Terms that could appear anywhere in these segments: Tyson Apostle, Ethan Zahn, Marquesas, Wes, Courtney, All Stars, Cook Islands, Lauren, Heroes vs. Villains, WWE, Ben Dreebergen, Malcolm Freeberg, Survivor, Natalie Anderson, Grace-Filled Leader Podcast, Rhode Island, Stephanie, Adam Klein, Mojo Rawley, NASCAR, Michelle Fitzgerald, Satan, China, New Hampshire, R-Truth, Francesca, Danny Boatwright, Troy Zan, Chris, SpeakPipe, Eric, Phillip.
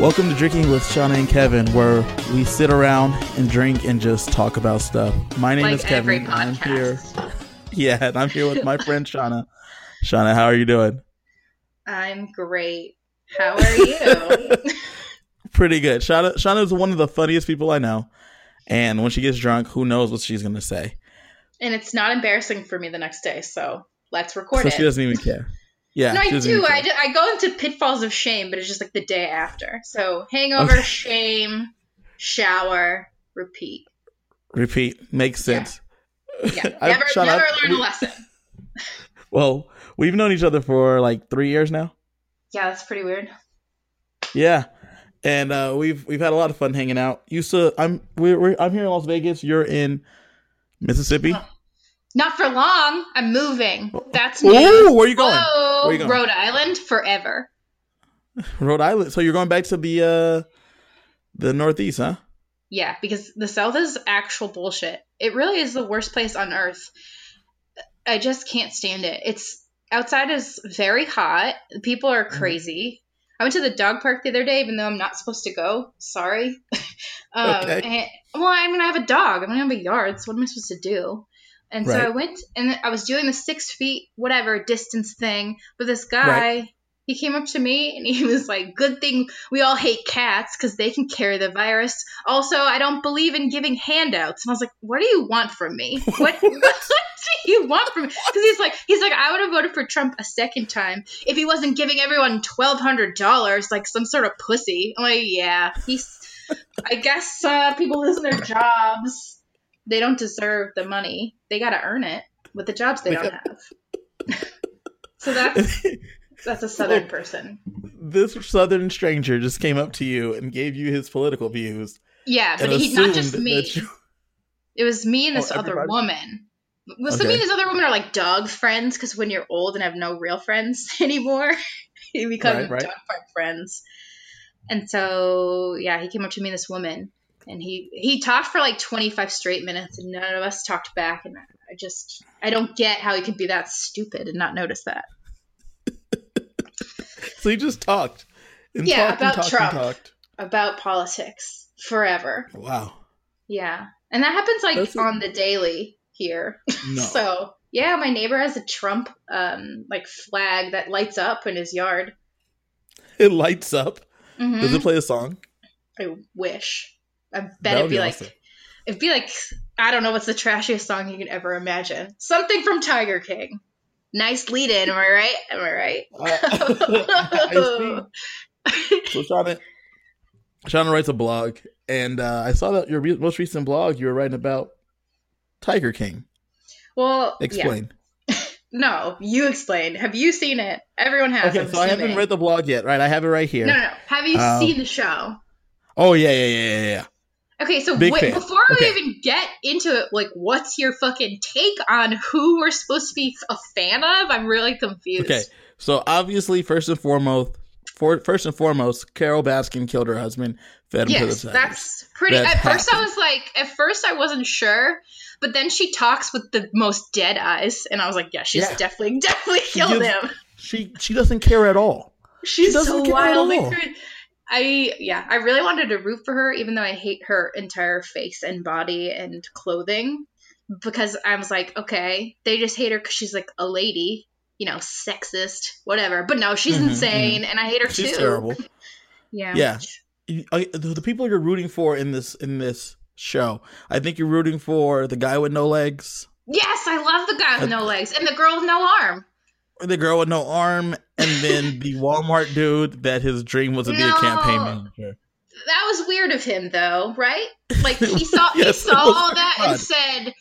Welcome to Drinking with Shauna and Kevin, where we sit around and drink and just talk about stuff. My name is Kevin. I'm here. Yeah, and I'm here with my friend Shauna. Shauna, how are you doing? I'm great. How are you? Pretty good. Shauna is one of the funniest people I know. And when she gets drunk, who knows what she's going to say. And it's not embarrassing for me the next day, so let's record it. So she doesn't even care. Yeah, no, I do. I go into pitfalls of shame, but it's just like the day after. So hangover, okay. Shame, shower, repeat. Repeat. Makes sense. Yeah. Never learn a lesson. Well, we've known each other for like 3 years now. Yeah, that's pretty weird. Yeah. And we've had a lot of fun hanging out. I'm here in Las Vegas. You're in Mississippi. Oh. Not for long. I'm moving. That's me. Ooh, where are you going? Whoa, Rhode Island forever. Rhode Island. So you're going back to the Northeast, huh? Yeah, because the South is actual bullshit. It really is the worst place on earth. I just can't stand it. It's outside is very hot. People are crazy. I went to the dog park the other day, even though I'm not supposed to go. Sorry. Okay. I'm going to have a dog. I'm going to have a yard. So what am I supposed to do? And right. So I went and I was doing the 6 feet, whatever distance thing. But this guy, He came up to me and he was like, good thing we all hate cats because they can carry the virus. Also, I don't believe in giving handouts. And I was like, what do you want from me? What do you want from me? Because he's like, I would have voted for Trump a second time if he wasn't giving everyone $1,200 like some sort of pussy. I'm like, yeah, I guess people lose their jobs. They don't deserve the money. They got to earn it with the jobs they don't have. So that's a Southern person. This Southern stranger just came up to you and gave you his political views. Yeah, but he's not just me. It was me and this other woman. Well, so me and this other woman are like dog friends because when you're old and have no real friends anymore, you become dog park friends. And so, yeah, he came up to me and this woman. And he talked for like 25 straight minutes and none of us talked back. And I don't get how he could be that stupid and not notice that. So he just talked. And talked about Trump, about politics forever. Wow. Yeah. And that happens like on the daily here. No. So yeah, my neighbor has a Trump like flag that lights up in his yard. It lights up? Mm-hmm. Does it play a song? I wish. I bet it'd be like, I don't know what's the trashiest song you can ever imagine. Something from Tiger King. Nice lead in, am I right? So Shauna writes a blog, and I saw that your most recent blog you were writing about Tiger King. Well, explain. Yeah. No, you explain. Have you seen it? Everyone has. Okay, so I haven't read the blog yet, right? I have it right here. No. Have you seen the show? Oh, yeah. Okay, so before we even get into it, like, what's your fucking take on who we're supposed to be a fan of? I'm really confused. Okay, so obviously, first and foremost, Carole Baskin killed her husband, fed him to the side. At first I wasn't sure, but then she talks with the most dead eyes, and I was like, yeah, she's definitely killed him. She doesn't care at all. She's so wildly crazy. I really wanted to root for her, even though I hate her entire face and body and clothing, because I was like, okay, they just hate her because she's like a lady, you know, sexist, whatever. But no, she's insane, and I hate her too. She's terrible. Yeah. The people you're rooting for in this show, I think you're rooting for the guy with no legs. Yes, I love the guy with no legs and the girl with no arm. The girl with no arm, and then the Walmart dude that his dream was to be a campaign manager. That was weird of him, though, right? Like he saw all that and said,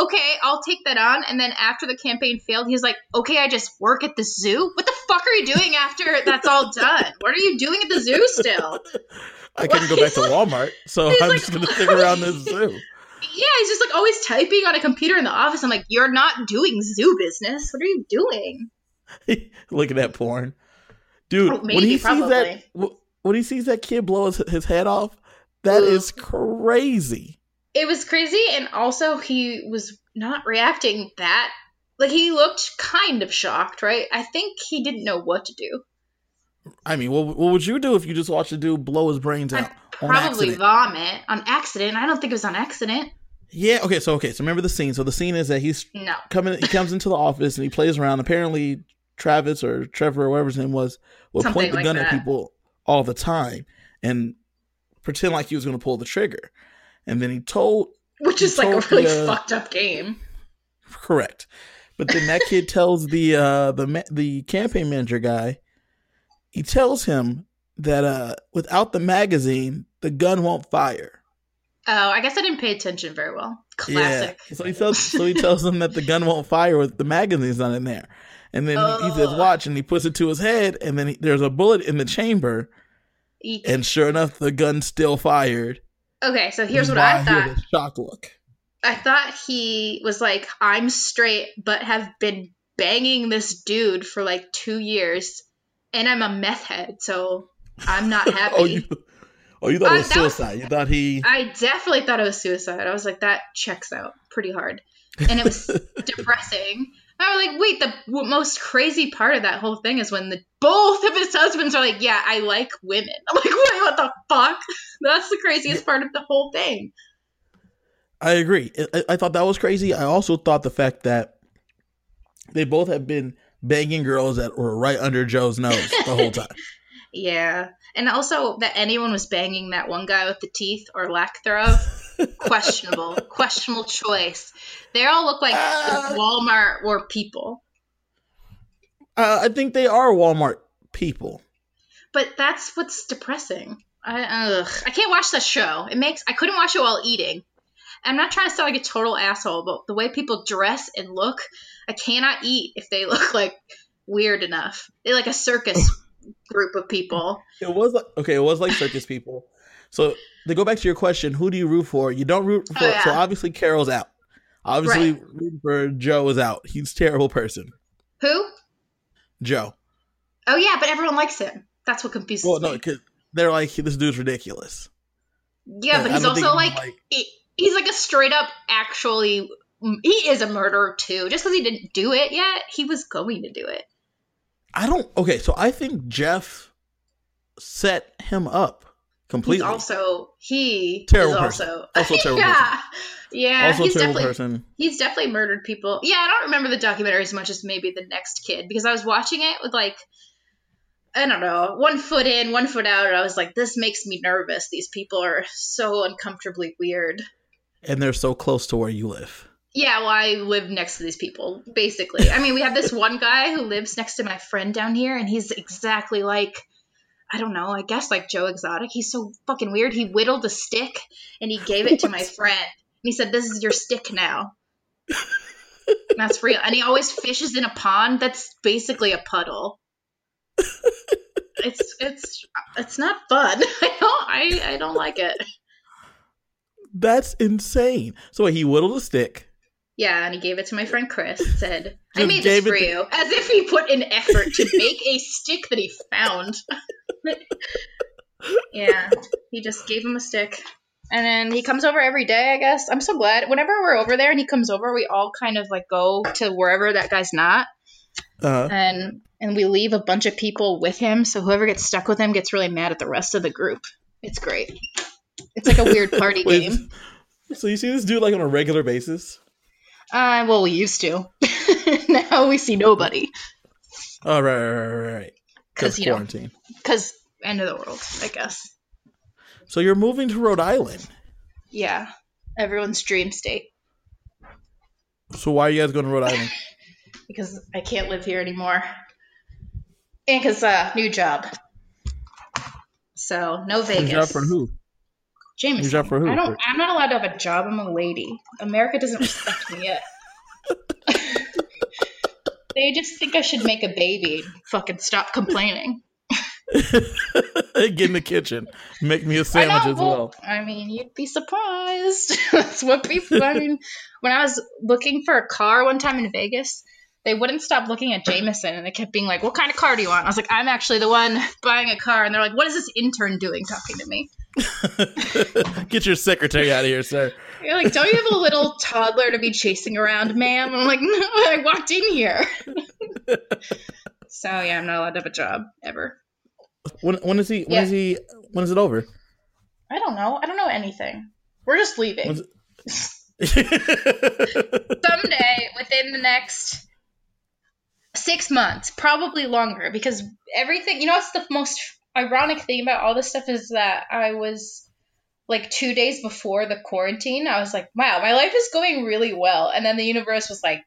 "Okay, I'll take that on." And then after the campaign failed, he was like, "Okay, I just work at the zoo." What the fuck are you doing after that's all done? What are you doing at the zoo still? I couldn't go back to Walmart, so I'm just going to stick around this zoo. Yeah, he's just like always typing on a computer in the office. I'm like, you're not doing zoo business. What are you doing? Looking at porn, dude. Oh, maybe, when he sees that kid blow his head off, that is crazy. It was crazy, and also he was not reacting that. Like he looked kind of shocked, right? I think he didn't know what to do. I mean, what would you do if you just watched a dude blow his brains out? Probably vomit on accident. I don't think it was on accident. Yeah. Okay. So remember the scene. So the scene is that he comes into the office and he plays around. Apparently, Travis or Trevor or whatever his name was would point the gun at people all the time and pretend like he was going to pull the trigger. And then he told, which is like a really fucked up game. Correct. But then that kid tells the campaign manager guy. He tells him that without the magazine, the gun won't fire. Oh, I guess I didn't pay attention very well. Classic. Yeah. So he tells him that the gun won't fire with the magazine's not in there. And then he says, watch, and he puts it to his head, and then there's a bullet in the chamber. And sure enough, the gun still fired. Okay, so here's what I thought. With a shock look. I thought he was like, I'm straight, but have been banging this dude for like 2 years. And I'm a meth head, so I'm not happy. You thought it was suicide. I definitely thought it was suicide. I was like, that checks out pretty hard. And it was depressing. I was like, wait, the most crazy part of that whole thing is when both of his husbands are like, yeah, I like women. I'm like, wait, what the fuck? That's the craziest part of the whole thing. I agree. I thought that was crazy. I also thought the fact that they both have been banging girls that were right under Joe's nose the whole time. Yeah. And also that anyone was banging that one guy with the teeth or lack thereof. Questionable choice. They all look like Walmart or people. I think they are Walmart people. But that's what's depressing. I can't watch that show. I couldn't watch it while eating. I'm not trying to sound like a total asshole, but the way people dress and look, I cannot eat if they look like weird enough. They're like a circus group of people. It was like circus people. So to go back to your question, who do you root for? You don't root for so obviously Carol's out. Obviously rooting for Joe is out. He's a terrible person. Who? Joe. Oh yeah, but everyone likes him. That's what confuses me. Well, no, because they're like, this dude's ridiculous. Yeah, but he's also like he's like a straight up actually he is a murderer too. Just because he didn't do it yet, he was going to do it. So I think Jeff set him up completely. He's also terrible. Yeah. Yeah. Also he's terrible person. He's definitely murdered people. Yeah, I don't remember the documentary as much as maybe the next kid because I was watching it with like, I don't know, one foot in, one foot out. And I was like, this makes me nervous. These people are so uncomfortably weird. And they're so close to where you live. Yeah, well, I live next to these people, basically. I mean, we have this one guy who lives next to my friend down here, and he's exactly like, I don't know, I guess like Joe Exotic. He's so fucking weird. He whittled a stick, and he gave it to my friend. And he said, this is your stick now. And that's real. And he always fishes in a pond that's basically a puddle. It's not fun. I don't like it. That's insane. So he whittled a stick. Yeah, and he gave it to my friend Chris. Said, I made this for you. As if he put in effort to make a stick that he found. Yeah, he just gave him a stick. And then he comes over every day, I guess. I'm so glad. Whenever we're over there and he comes over, we all kind of like go to wherever that guy's not. Uh-huh. And we leave a bunch of people with him. So whoever gets stuck with him gets really mad at the rest of the group. It's great. It's like a weird party game. So you see this dude like on a regular basis? Well, we used to. Now we see nobody. Oh, right. Because quarantine. Because end of the world, I guess. So you're moving to Rhode Island. Yeah. Everyone's dream state. So why are you guys going to Rhode Island? Because I can't live here anymore. And because new job. So no Vegas. New job for who? Jameson. I'm not allowed to have a job. I'm a lady. America doesn't respect me yet. They just think I should make a baby. Fucking stop complaining. Get in the kitchen. Make me a sandwich as well. I mean, you'd be surprised. That's what people. I mean, when I was looking for a car one time in Vegas, they wouldn't stop looking at Jameson, and they kept being like, "What kind of car do you want?" I was like, "I'm actually the one buying a car," and they're like, "What is this intern doing talking to me?" Get your secretary out of here, sir. You're like, don't you have a little toddler to be chasing around, ma'am? I'm like, no, I walked in here. So yeah, I'm not allowed to have a job ever. When is it over? I don't know. I don't know anything. We're just leaving. Someday within the next 6 months, probably longer, because everything, you know, what's the most ironic thing about all this stuff is that I was like 2 days before the quarantine, I was like, wow, my life is going really well. And then the universe was like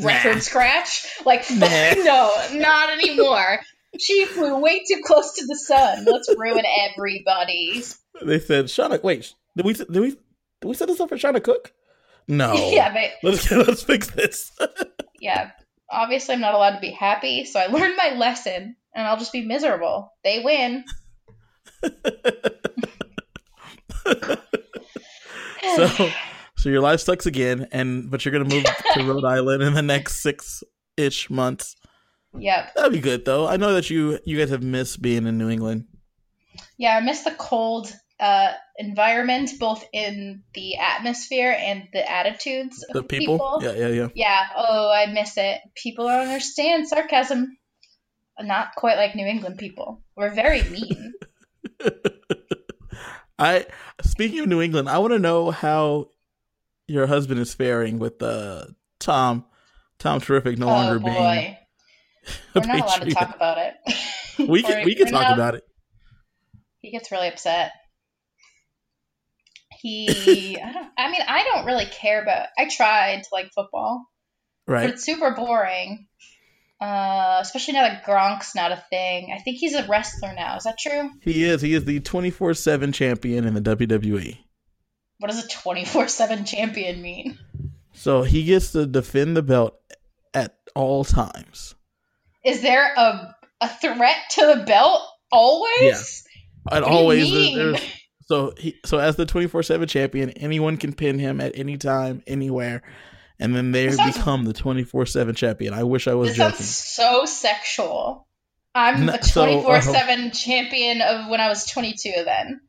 record scratch, like, no, not anymore. She flew way too close to the sun. Let's ruin everybody. They said, Shauna, wait, did we set this up for Shauna Cook? No. Yeah, but let's fix this. Yeah. Obviously, I'm not allowed to be happy, so I learned my lesson, and I'll just be miserable. They win. So your life sucks again, but you're going to move to Rhode Island in the next six-ish months. Yep. That'd be good, though. I know that you guys have missed being in New England. Yeah, I miss the cold environment, both in the atmosphere and the attitudes of the people. Yeah. Oh, I miss it. People don't understand sarcasm. Not quite like New England people. We're very mean. Speaking of New England, I want to know how your husband is faring with Tom Terrific no longer being. We're not allowed to talk about it. We can talk about it. He gets really upset. I don't really care about. I tried to like football, right? But it's super boring. Especially now that Gronk's not a thing. I think he's a wrestler now. Is that true? He is. He is the 24/7 champion in the WWE. What does a 24/7 champion mean? So he gets to defend the belt at all times. Is there a threat to the belt always? Yeah. And always. So as the 24/7 champion, anyone can pin him at any time, anywhere, and then they become the 24/7 champion. I wish I was joking. That sounds so sexual. I'm the 24/7 champion of when I was 22. Then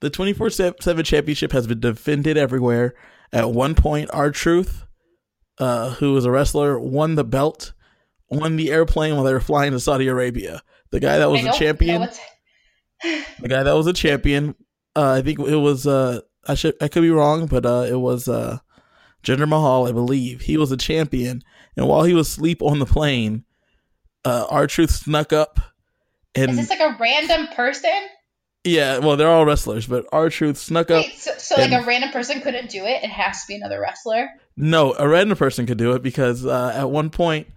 the 24/7 championship has been defended everywhere. At one point, R-Truth, who was a wrestler, won the belt on the airplane while they were flying to Saudi Arabia. The guy that was a champion. I think it was, I could be wrong, but it was Jinder Mahal, I believe. He was a champion, and while he was asleep on the plane, R-Truth snuck up. And is this like a random person? Yeah, well, they're all wrestlers, but R-Truth snuck up. Wait, so like a random person couldn't do it? It has to be another wrestler? No, a random person could do it because at one point,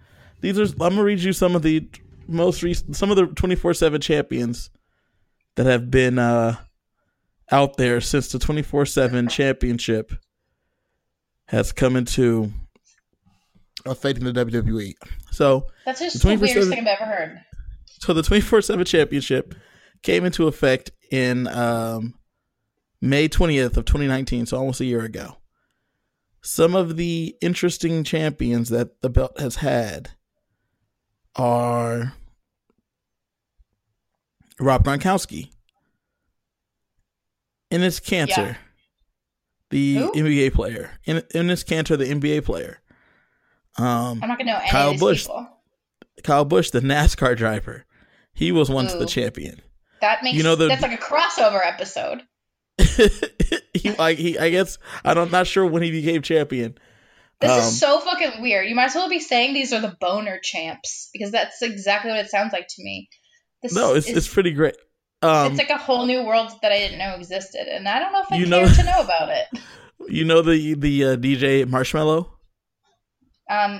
I'm going to read you some of the most recent, some of the 24/7 champions that have been out there since the 24/7 championship has come into effect in the WWE. So that's just the weirdest thing I've ever heard. So the 24/7 championship came into effect in May 20th of 2019, so almost a year ago. Some of the interesting champions that the belt has had are Rob Gronkowski. Enes Kanter, the NBA player. Enes Kanter, the NBA player. I'm not going to know any of these people. Kyle Busch, the NASCAR driver. He was once the champion. That's like a crossover episode. I'm not sure when he became champion. This is so fucking weird. You might as well be saying these are the boner champs because that's exactly what it sounds like to me. It's pretty great. It's like a whole new world that I didn't know existed, and I don't know if I care to know about it. You know the DJ Marshmello?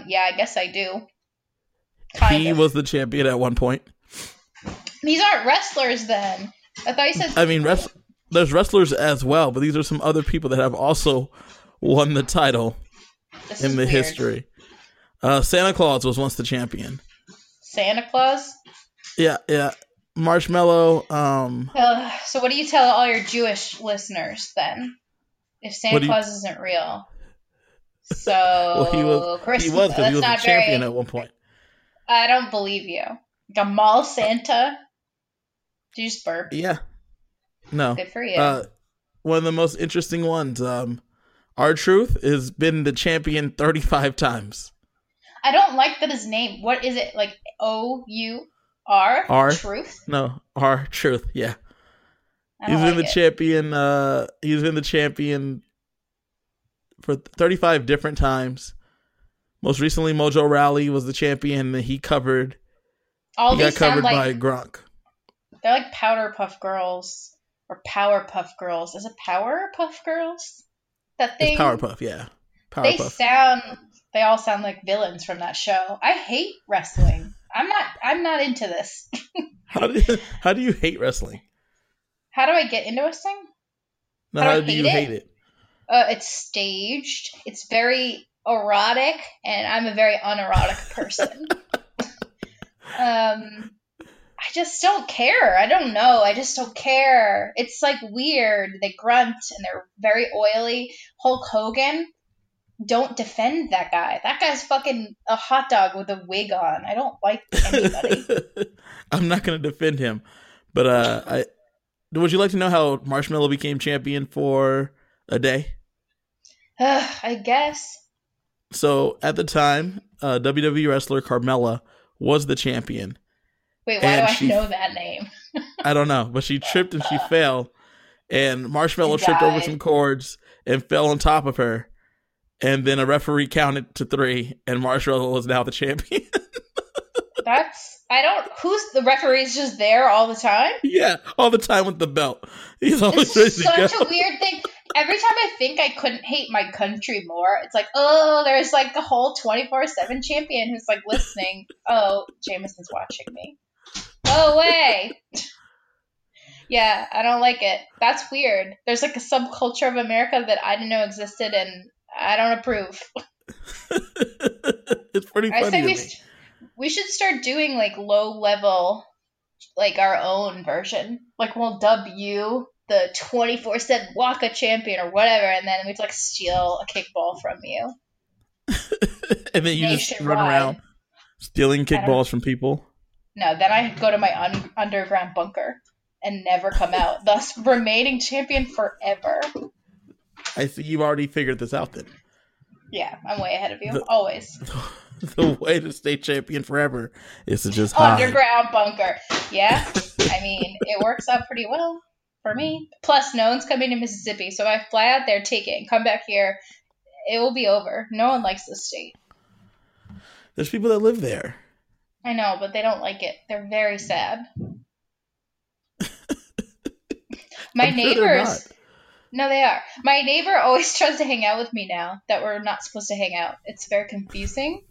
Yeah, I guess I do. He was the champion at one point. These aren't wrestlers, then. I thought you said. I mean, there's wrestlers as well, but these are some other people that have also won the title in the history. Santa Claus was once the champion. Santa Claus? Yeah. Marshmallow. So what do you tell all your Jewish listeners then? If Santa Claus isn't real. So well, he was because he was a champion at one point. I don't believe you. Like a mall Santa? Did you just burp? Yeah. No. Good for you. One of the most interesting ones. R-Truth has been the champion 35 times. I don't like that his name. What is it? Like O-U- Our Truth? No, Our Truth, yeah. He's been the champion for 35 different times. Most recently, Mojo Rawley was the champion that he covered. He got covered by Gronk. They're like Powderpuff Girls or Powerpuff Girls. Is it Powerpuff Girls? That thing. It's Powerpuff, yeah. Powerpuff. They all sound like villains from that show. I hate wrestling. I'm not into this. How do you hate wrestling? How do I get into wrestling? No, how do you hate it? It's staged. It's very erotic, and I'm a very unerotic person. I just don't care. I don't know. I just don't care. It's like weird. They grunt and they're very oily. Hulk Hogan, don't defend that guy. That guy's fucking a hot dog with a wig on. I don't like anybody. I'm not going to defend him. But would you like to know how Marshmello became champion for a day? I guess. So at the time, WWE wrestler Carmella was the champion. Wait, why do I know that name? I don't know, but she tripped and she fell, and Marshmello tripped over some cords and fell on top of her, and then a referee counted to 3, and Marshmello was now the champion. Who's the referee's just there all the time? Yeah, all the time with the belt. He's always such a weird thing. Every time I think I couldn't hate my country more, it's like, oh, there's like a whole 24/7 champion who's like listening. Oh, Jameson's watching me. Oh, way. Yeah, I don't like it. That's weird. There's like a subculture of America that I didn't know existed, and I don't approve. It's pretty funny. I say we should start doing like low level, like our own version. Like we'll dub you the 24/7 Waka champion or whatever, and then we'd like steal a kickball from you. And then you just run around stealing kickballs from people. No, then I go to my underground bunker and never come out, thus remaining champion forever. I see you've already figured this out then. Yeah, I'm way ahead of you, always. The way to stay champion forever is to just hide. Underground bunker. Yeah, I mean, it works out pretty well. For me. Plus, no one's coming to Mississippi, so if I fly out there, take it, and come back here, it will be over. No one likes this state. There's people that live there. I know, but they don't like it. They're very sad. My neighbors... Sure no, they are. My neighbor always tries to hang out with me now that we're not supposed to hang out. It's very confusing.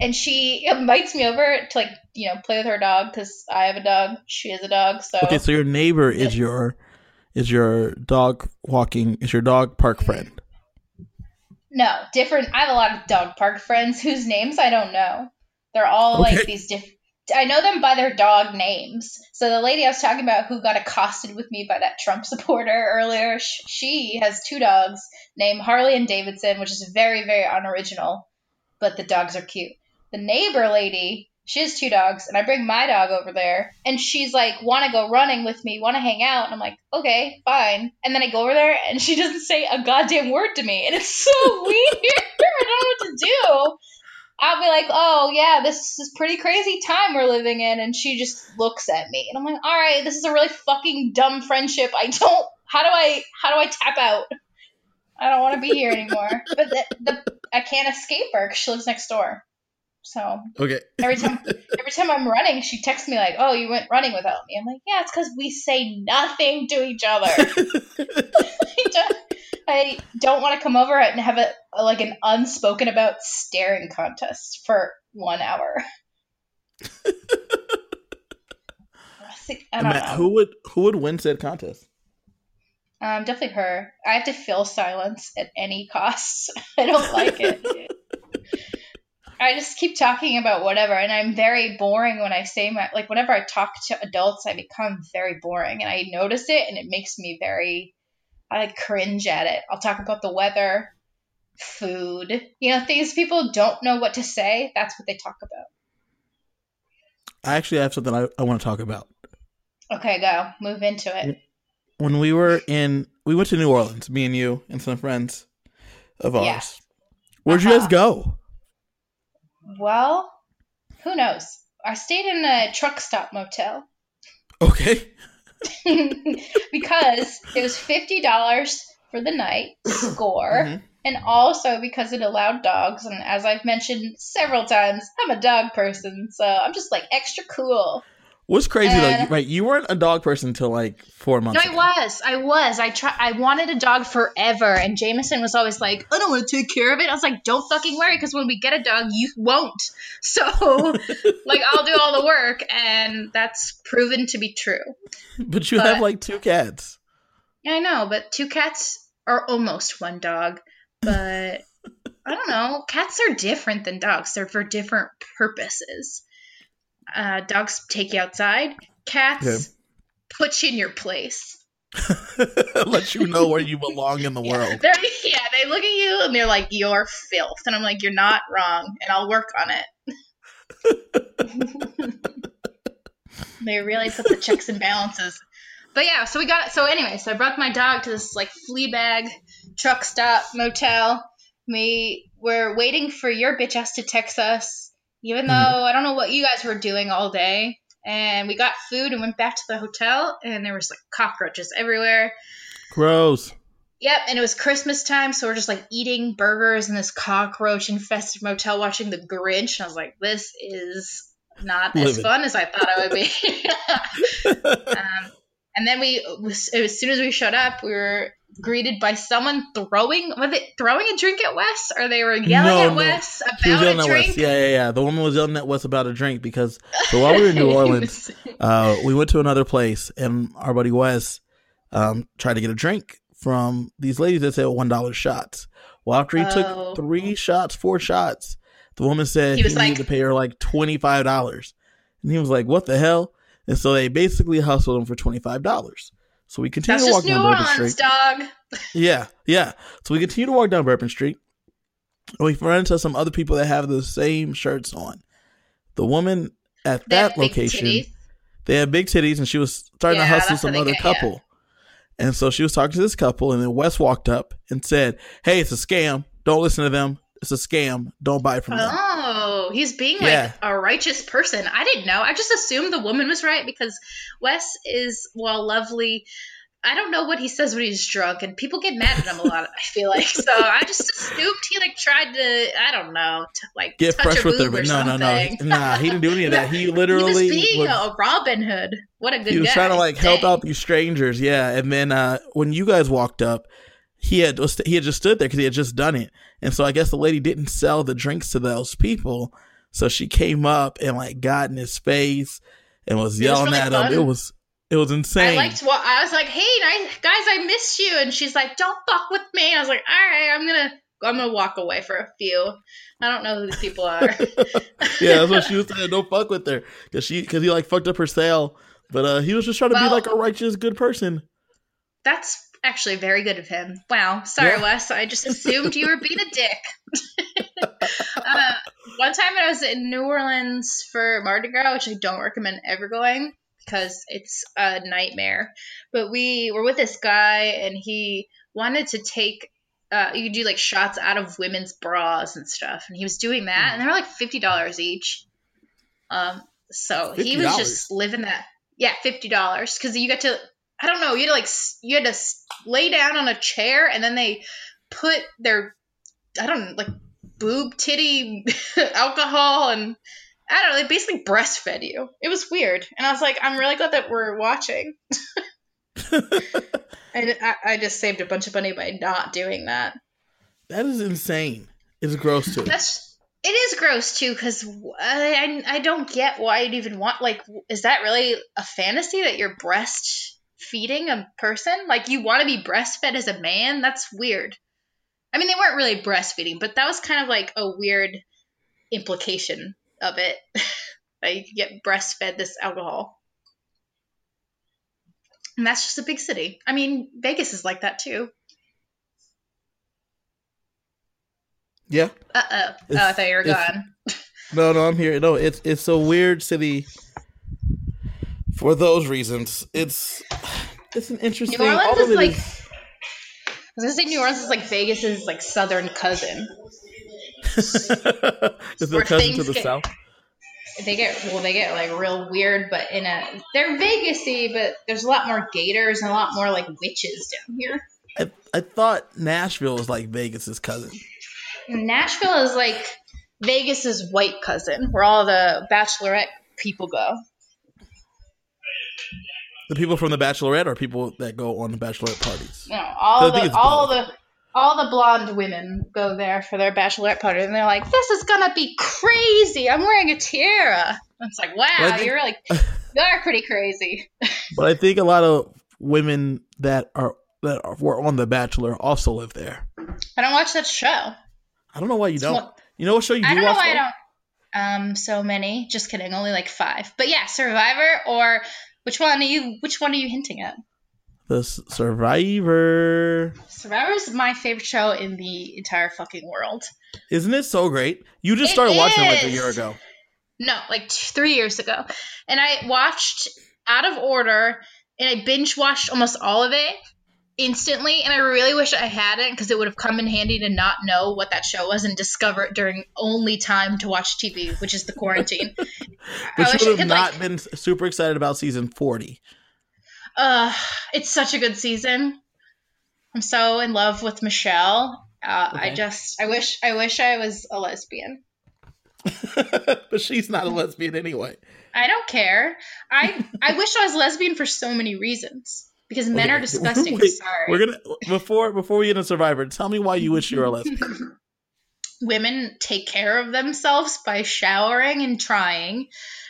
And she invites me over to, like, you know, play with her dog because I have a dog. She has a dog, so... Okay, so your neighbor is your... Is your dog park friend? No, different. I have a lot of dog park friends whose names I don't know. They're all like these different. I know them by their dog names. So the lady I was talking about who got accosted with me by that Trump supporter earlier, she has 2 dogs named Harley and Davidson, which is very, very unoriginal, but the dogs are cute. The neighbor lady, she has 2 dogs, and I bring my dog over there, and she's like, want to go running with me, want to hang out, and I'm like, okay, fine. And then I go over there, and she doesn't say a goddamn word to me, and it's so weird. I don't know what to do. I'll be like, oh, yeah, this is pretty crazy time we're living in, and she just looks at me, and I'm like, all right, this is a really fucking dumb friendship. How do I tap out? I don't want to be here anymore. But I can't escape her because she lives next door. So okay. every time I'm running, she texts me like, oh, you went running without me. I'm like, yeah, it's because we say nothing to each other. I don't want to come over and have an unspoken about staring contest for 1 hour. I don't know. Who would win said contest? Definitely her. I have to fill silence at any cost. I don't like it. I just keep talking about whatever, and I'm very boring when I say whenever I talk to adults, I become very boring, and I notice it, and it makes me I cringe at it. I'll talk about the weather, food, things people don't know what to say. That's what they talk about. I actually have something I want to talk about. Okay, go. Move into it. When we went to New Orleans, me and you and some friends of ours. Yeah. Where'd you guys go? Well, who knows? I stayed in a truck stop motel. Okay. Because it was $50 for the night, score, mm-hmm. and also because it allowed dogs. And as I've mentioned several times, I'm a dog person, so I'm just like extra cool. What's crazy though, right? You weren't a dog person until like 4 months ago. I was. I wanted a dog forever, and Jameson was always like, "I don't want to take care of it." I was like, "Don't fucking worry, because when we get a dog, you won't." So, like, I'll do all the work, and that's proven to be true. But you have like two cats. Yeah, I know, but two cats are almost one dog. But I don't know. Cats are different than dogs. They're for different purposes. Dogs take you outside. Cats put you in your place. Let you know where you belong in the world. Yeah, they look at you and they're like, "You're filth," and I'm like, "You're not wrong," and I'll work on it. They really put the checks and balances. But yeah, so we got it. So anyway, so I brought my dog to this like flea bag truck stop motel. We were waiting for your bitch ass to text us. Even though I don't know what you guys were doing all day. And we got food and went back to the hotel. And there was like cockroaches everywhere. Gross. Yep. And it was Christmas time. So we're just like eating burgers in this cockroach infested motel watching The Grinch. And I was like, this is not as fun as I thought it would be. And then as soon as we showed up, we were greeted by someone throwing a drink at Wes, or they were yelling at Wes about a drink. Yeah. The woman was yelling at Wes about a drink because so while we were in New Orleans, we went to another place, and our buddy Wes tried to get a drink from these ladies that said $1 shots. Well, after he took four shots, the woman said he needed to pay her like $25, and he was like, "What the hell?" And so they basically hustled him for $25. So we continue to walk down Bourbon Street. Dog. Yeah. So we continue to walk down Bourbon Street. And we run into some other people that have the same shirts on. The woman at that location, they had big titties, and she was starting to hustle some other couple. Yeah. And so she was talking to this couple, and then Wes walked up and said, "Hey, it's a scam. Don't listen to them. It's a scam. Don't buy from them." Oh, he's being like a righteous person. I didn't know. I just assumed the woman was right because Wes is, lovely. I don't know what he says when he's drunk, and people get mad at him a lot, I feel like. So I just assumed he tried to, I don't know, get touch fresh with her, but no. Nah, he didn't do any of that. He literally was being a Robin Hood. What a good guy. He was trying to help out these strangers. Yeah. And then when you guys walked up, he had just stood there because he had just done it. And so I guess the lady didn't sell the drinks to those people. So she came up and got in his face and was yelling at him. It was insane. I was like, "Hey guys, I missed you." And she's like, "Don't fuck with me." And I was like, "All right, I'm going to walk away for a few. I don't know who these people are." Yeah, that's what she was saying. Don't fuck with her. Cause he fucked up her sale. But he was just trying to be a righteous, good person. That's actually very good of him. Wow. Sorry, Wes. I just assumed you were being a dick. One time I was in New Orleans for Mardi Gras, which I don't recommend ever going because it's a nightmare. But we were with this guy, and he wanted to take you do shots out of women's bras and stuff. And he was doing that, and they were $50 each. So $50? He was just living that. Yeah, $50 because you got to. I don't know. You had to lay down on a chair, and then they put their boob, titty, alcohol, and I don't know. They basically breastfed you. It was weird, and I was like, I'm really glad that we're watching. And I just saved a bunch of money by not doing that. That is insane. It's gross too. It is gross too, because I don't get why you'd even want. Is that really a fantasy that your breast? Feeding a person you want to be breastfed as a man? That's weird. I mean, they weren't really breastfeeding, but that was kind of a weird implication of it. That you could get breastfed this alcohol, and that's just a big city. I mean, Vegas is like that too. Yeah. Oh, I thought you were gone. No, I'm here. No, it's a weird city. For those reasons, it's an interesting. New Orleans is I was gonna say New Orleans is Vegas's southern cousin. Is it cousin to the south? They get like real weird, but they're Vegas-y, but there's a lot more gators and a lot more like witches down here. I thought Nashville was like Vegas's cousin. Nashville is like Vegas's white cousin, where all the Bachelorette people go. The people from the Bachelorette are people that go on the Bachelorette parties. No, all the blonde women go there for their Bachelorette party, and they're like, "This is gonna be crazy. I'm wearing a tiara." It's like, wow, you're really, they're pretty crazy. But I think a lot of women that were on The Bachelor also live there. I don't watch that show. I don't know why you don't. You know what show you do watch? I don't know why I don't. So many. Just kidding. Only like 5. But yeah, Survivor or. Which one are you hinting at? The Survivor. Survivor is my favorite show in the entire fucking world. Isn't it so great? You just started watching it like a year ago. No, like 3 years ago. And I watched out of order and I binge watched almost all of it instantly. And I really wish I hadn't, because it would have come in handy to not know what that show was and discover it during only time to watch TV, which is the quarantine. But you would have not been super excited about season 40. It's such a good season. I'm so in love with Michelle. Okay. I wish I was a lesbian. But she's not a lesbian anyway. I don't care. I wish I was lesbian for so many reasons. Because men are disgusting. Wait, sorry. We're gonna before we get into Survivor, tell me why you wish you were a lesbian. Women take care of themselves by showering and trying.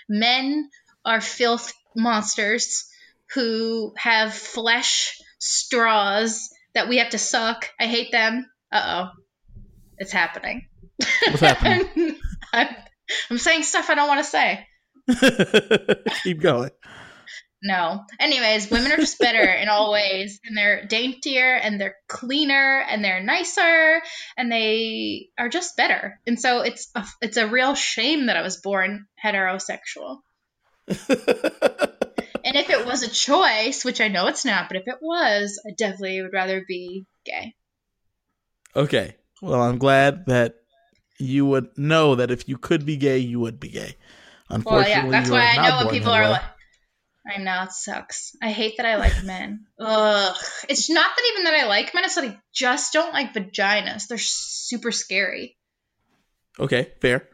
Men are filth monsters who have flesh straws that we have to suck. I hate them. Uh-oh. It's happening. What's happening? I'm saying stuff I don't want to say. Keep going. No. Anyways, women are just better in all ways, and they're daintier, and they're cleaner, and they're nicer, and they are just better. And so it's a real shame that I was born heterosexual. And if it was a choice, which I know it's not, but if it was, I definitely would rather be gay. Okay. Well, I'm glad that you would know that if you could be gay, you would be gay. Unfortunately, well, yeah, that's why I know what people are like. I know, it sucks. I hate that I like men. Ugh. It's not that even that I like men, it's that I just don't like vaginas. They're super scary. Okay, fair.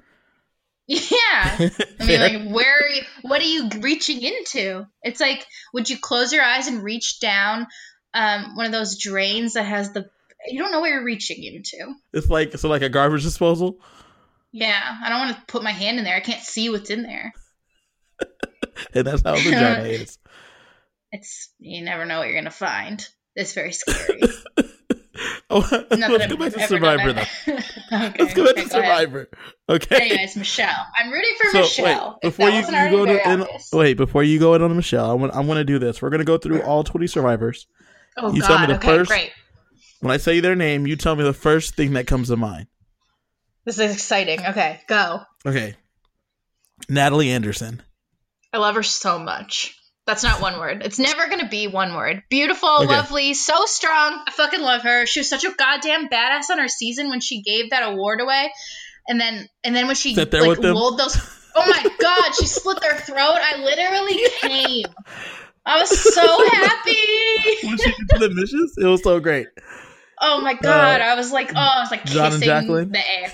Yeah. I mean, like, what are you reaching into? It's like, would you close your eyes and reach down one of those drains that has the, you don't know what you're reaching into. It's like, so like a garbage disposal? Yeah. I don't want to put my hand in there. I can't see what's in there. And that's how a vagina is. It's, you never know what you're gonna find. It's very scary. Oh, let's go back to Survivor though. Okay, let's go back to Survivor. Ahead. Okay. Anyways, Michelle, I'm rooting for Michelle. Before you go in on Michelle, I want to do this. We're gonna go through all 20 survivors. Oh you God! Tell me the first, great. When I say their name, you tell me the first thing that comes to mind. This is exciting. Okay, go. Okay, Natalie Anderson. I love her so much. That's not one word. It's never going to be one word. Beautiful, okay. Lovely, so strong. I fucking love her. She was such a goddamn badass on her season when she gave that award away. And then when she like lulled those. Oh my God, she slit their throat. I literally came. I was so happy. When she did the missions, it was so great. Oh my God. I was like John kissing the air.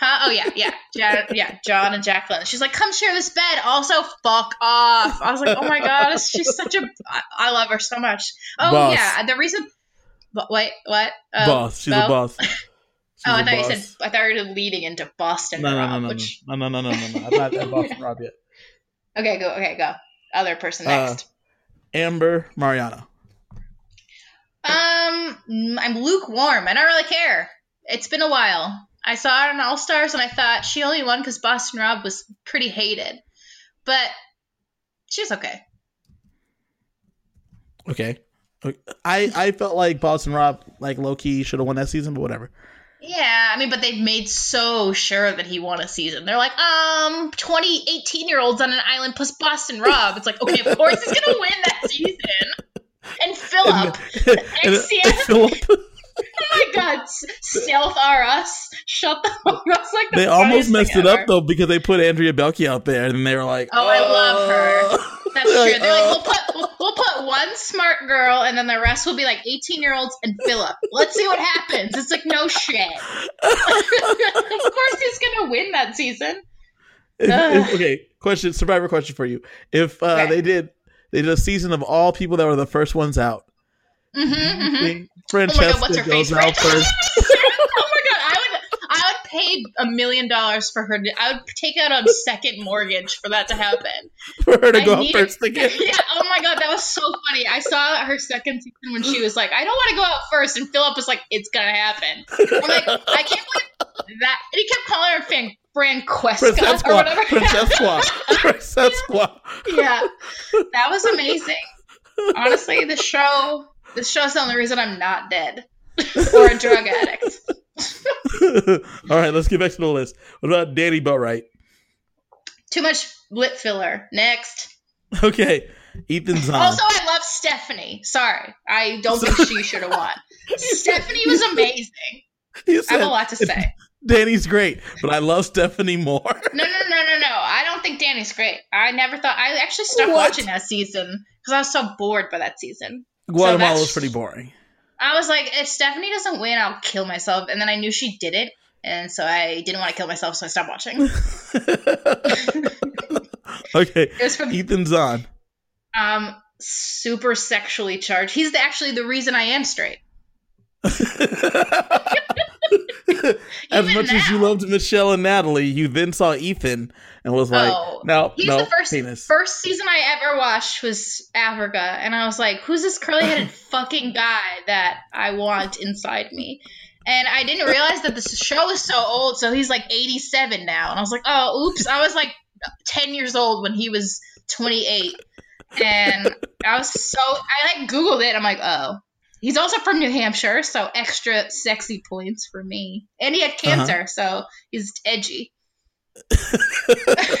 Huh? Oh, yeah, John and Jacqueline. She's like, come share this bed. Also, fuck off. I was like, oh, my God. She's such a – I love her so much. Oh, boss. Yeah. The reason – wait, what? Boss. She's a boss. I thought you were leading into Boston Rob. No. I'm not at Boston Rob yet. Okay, go. Other person next. Amber Mariana. I'm lukewarm. I don't really care. It's been a while. I saw her on All-Stars, and I thought she only won because Boston Rob was pretty hated. But she was okay. Okay. I felt like Boston Rob, like, low-key should have won that season, but whatever. Yeah, I mean, but they've made so sure that he won a season. They're like, 20 18-year-olds on an island plus Boston Rob. It's like, okay, of course he's going to win that season. And Phillip. And Phillip. Oh my God, Stealth R Us. shut the fuck up. Like they almost messed it up, though, because they put Andrea Belki out there, and they were like, oh, I love her. That's true. Like, they're like, we'll put one smart girl, and then the rest will be like 18-year-olds and Phillip. Let's see what happens. It's like, no shit. Of course he's going to win that season. Okay, question, Survivor question for you. If they did a season of all people that were the first ones out. Mm-hmm, mm-hmm. Francesca what's her face? Out first. I would pay $1 million for her. I would take out a second mortgage for that to happen. For her to go out first again. Yeah. Oh my God, that was so funny. I saw her second season when she was like, "I don't want to go out first," and Phillip was like, "It's gonna happen." I'm like, I can't believe that. And he kept calling her Francesca or whatever. Francesca. Yeah, that was amazing. Honestly, the show's the only reason I'm not dead or a drug addict. All right, let's get back to the list. What about Danny Boatwright? Too much lip filler. Next. Okay, Ethan Zahn. Also, I love Stephanie. Sorry, I don't think she should have won. Stephanie was amazing. I have a lot to say. Danny's great, but I love Stephanie more. No. I don't think Danny's great. I actually stopped watching that season because I was so bored by that season. Guatemala was pretty boring. I was like, if Stephanie doesn't win, I'll kill myself. And then I knew she didn't, and so I didn't want to kill myself, so I stopped watching. Okay, it was from Ethan Zahn. Super sexually charged. He's actually the reason I am straight. As much as you loved Michelle and Natalie, you then saw Ethan and was like, no, first season I ever watched was Africa, and I was like, who's this curly-headed fucking guy that I want inside me? And I didn't realize that this show is so old, so he's like 87 now, and I was like, oh, oops. I was like 10 years old when he was 28, and I Googled it, I'm like, oh. He's also from New Hampshire, so extra sexy points for me. And he had cancer, so he's edgy.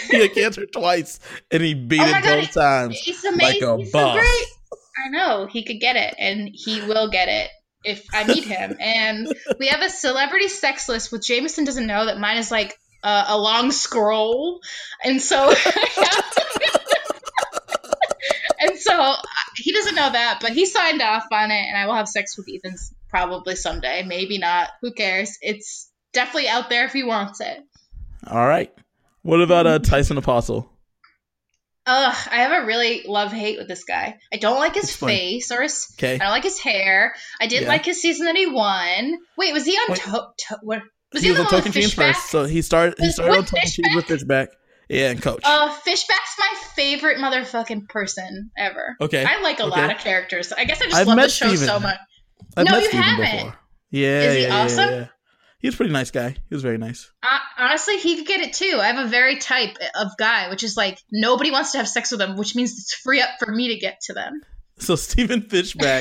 He had cancer twice, and he beat it both times. He's amazing. Like a boss. So I know. He could get it, and he will get it if I need him. And we have a celebrity sex list, which Jameson doesn't know that mine is like a long scroll. And so... And so he doesn't know that, but he signed off on it, and I will have sex with Ethan probably someday. Maybe not. Who cares? It's definitely out there if he wants it. All right. What about Tyson Apostle? I have a really love-hate with this guy. I don't like his face or his – I don't like his hair. I didn't like his season that he won. Wait, was he on he was on Token Team first, so he started on Token Team with Fishbach. Yeah, and Coach. Fishbach's my favorite motherfucking person ever. Okay. I like a lot of characters. I guess I just love the show so much. No, you haven't. Before. Yeah. Is he awesome? Yeah. He was a pretty nice guy. He was very nice. Honestly, he could get it too. I have a very type of guy, which is like nobody wants to have sex with him, which means it's free up for me to get to them. So Stephen Fishbach,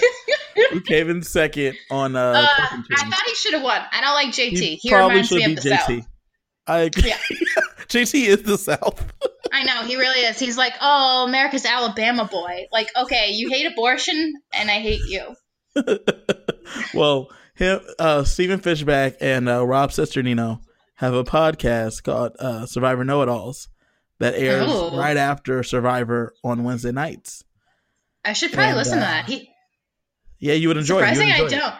who came in second on I thought he should have won. I don't like JT. He reminds me of the JT. South. JT is the South. I know, he really is. He's like, oh, America's Alabama boy. Like, okay, you hate abortion, and I hate you. Well, him, Stephen Fishbach and Rob Cesternino have a podcast called Survivor Know-It-Alls that airs right after Survivor on Wednesday nights. I should probably listen to that. Yeah, you would enjoy it. Surprising, I don't.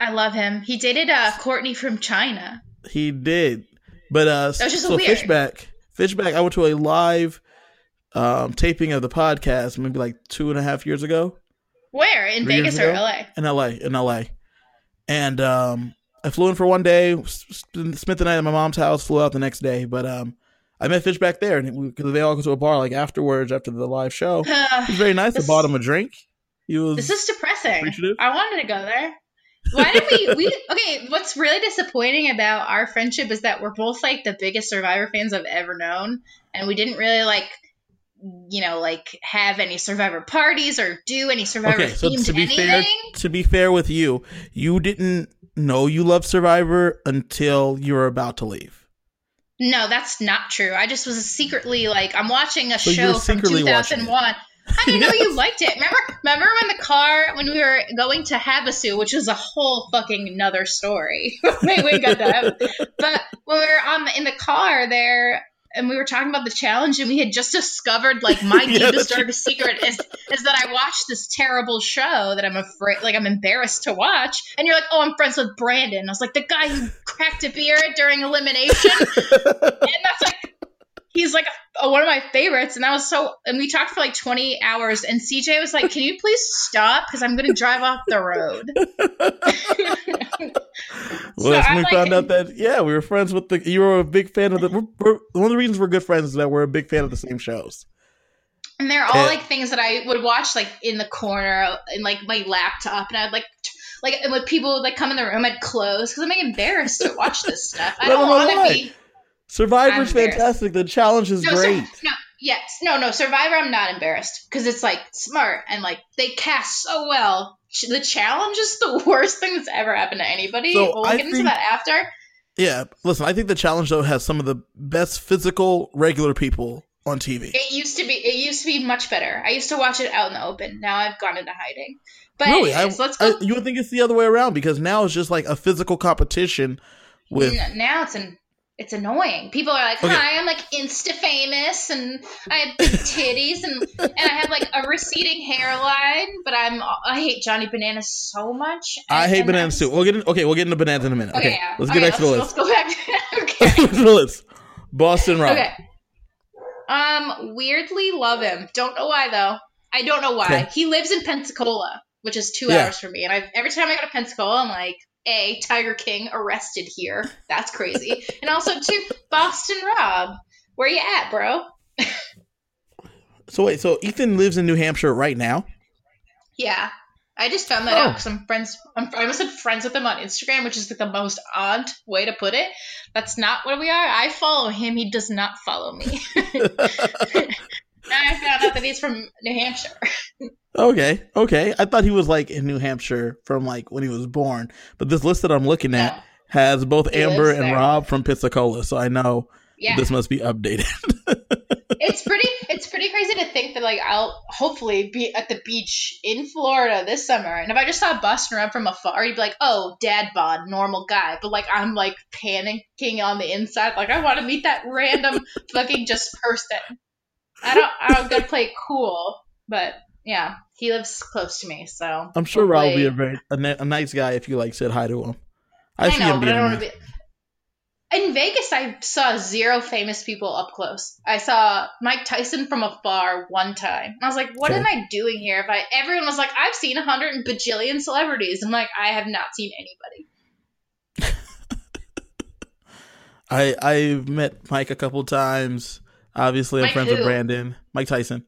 I love him. He dated Courtney from China. He did. But so weird. Fishbach, I went to a live taping of the podcast maybe like 2.5 years ago. Where? In Vegas or LA? In LA. And I flew in for one day, spent the night at my mom's house, flew out the next day. But I met Fishbach there because they all go to a bar like afterwards after the live show. He was very nice. I bought him a drink. This is depressing. I wanted to go there. Why did okay, what's really disappointing about our friendship is that we're both like the biggest Survivor fans I've ever known, and we didn't really have any Survivor parties or do any Survivor themed anything. To be fair with you, you didn't know you loved Survivor until you were about to leave. No, that's not true. I just was secretly like, I'm watching a show from 2001. I didn't know you liked it. Remember when the car when we were going to Havasu, which is a whole fucking another story. We got that. But when we were in the car there and we were talking about the challenge, and we had just discovered, like, my deepest, darkest secret is that I watched this terrible show that I'm afraid, like, I'm embarrassed to watch. And you're like, oh, I'm friends with Brandon. I was like, the guy who cracked a beer during elimination. And that's like, he's like one of my favorites. And I was so, and we talked for like 20 hours and CJ was like, can you please stop? Cause I'm going to drive off the road. Well, that's when we found out that, yeah, we were friends with you were a big fan of one of the reasons we're good friends is that we're a big fan of the same shows. And they're all like things that I would watch, like in the corner in like my laptop. And I'd like when people would like come in the room, I'd close cause I'm like embarrassed to watch this stuff. I don't want to be. Survivor's fantastic. The challenge is great. Survivor, I'm not embarrassed because it's like smart and like they cast so well. The challenge is the worst thing that's ever happened to anybody. So we'll get into that after. Yeah, listen, I think the challenge though has some of the best physical regular people on TV. It used to be much better. I used to watch it out in the open. Now I've gone into hiding. But really, anyways, let's go. You would think it's the other way around because now it's just like a physical competition with. Now it's an. It's annoying. People are like, hi, I'm like insta famous and I have big titties and I have like a receding hairline, but I hate Johnny Bananas so much. I hate bananas too. We'll get into bananas in a minute. Okay. Yeah. Let's go back to the list. Boston Rob. Okay. Weirdly love him. Don't know why though. I don't know why. Okay. He lives in Pensacola, which is 2 hours from me. And every time I go to Pensacola, I'm like, A, Tiger King arrested here. That's crazy. And also, two, Boston Rob. Where you at, bro? So Ethan lives in New Hampshire right now? Yeah. I just found that out because I'm friends. I almost said friends with him on Instagram, which is like the most odd way to put it. That's not what we are. I follow him. He does not follow me. Now I found out that he's from New Hampshire. Okay. I thought he was like in New Hampshire from like when he was born. But this list that I'm looking at has both Amber and Rob from Pensacola, so I know this must be updated. It's pretty crazy to think that like I'll hopefully be at the beach in Florida this summer, and if I just saw Boston Rob from afar, you'd be like, oh, dad bod, normal guy. But like I'm like panicking on the inside, like I want to meet that random fucking just person. I'm gonna play it cool, but yeah, he lives close to me, so I'm sure Rob will be a nice guy if you like said hi to him. In Vegas, I saw zero famous people up close. I saw Mike Tyson from afar one time. I was like, "What am I doing here?" Everyone was like, "I've seen 100 bajillion celebrities." I'm like, "I have not seen anybody." I've met Mike a couple times. Obviously, I'm friends with Brandon. Mike Tyson.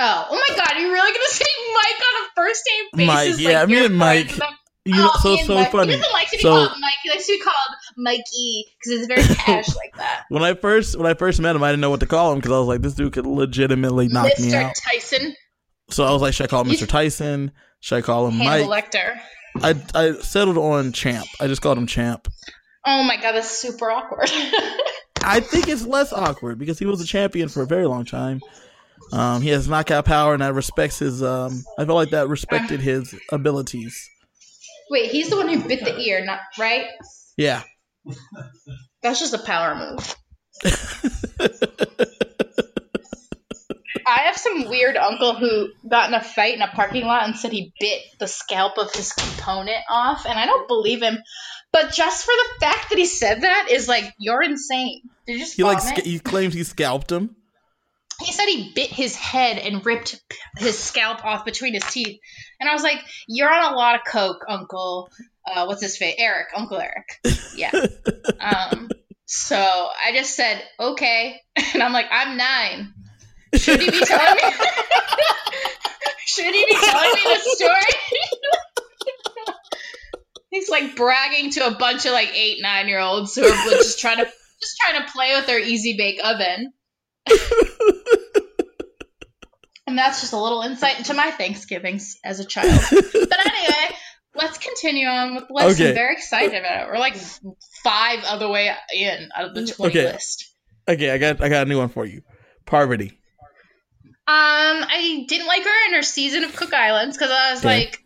Oh my God! Are you really gonna say Mike on a first name basis? Mike, yeah, me and Mike. So funny. He doesn't like to be called Mike. He likes to be called Mikey because it's very cash like that. When I first met him, I didn't know what to call him because I was like, this dude could legitimately knock me out. Mr. Tyson. So I was like, should I call him Mr. Tyson? Should I call him Mike? Lecter. I settled on Champ. I just called him Champ. Oh my God, that's super awkward. I think it's less awkward because he was a champion for a very long time. He has knockout power, and that respects his. I feel like that respected his abilities. Wait, he's the one who bit the ear, not right? Yeah, that's just a power move. I have some weird uncle who got in a fight in a parking lot and said he bit the scalp of his opponent off, and I don't believe him. But just for the fact that he said that is like, you're insane. Did you just vomit? He claims he scalped him. He said he bit his head and ripped his scalp off between his teeth. And I was like, you're on a lot of coke, Uncle. What's his face? Eric. Uncle Eric. Yeah. So I just said, okay. And I'm like, I'm 9. Should he be telling me? Should he be telling me this story? He's like bragging to a bunch of like 8, 9-year-olds who are just trying to play with their easy bake oven. And that's just a little insight into my Thanksgivings as a child. But anyway, let's continue on with the list. Okay. I'm very excited about it. We're like 5 other way in out of the 20 list. Okay, I got a new one for you. Poverty. I didn't like her in her season of Cook Islands because I was like,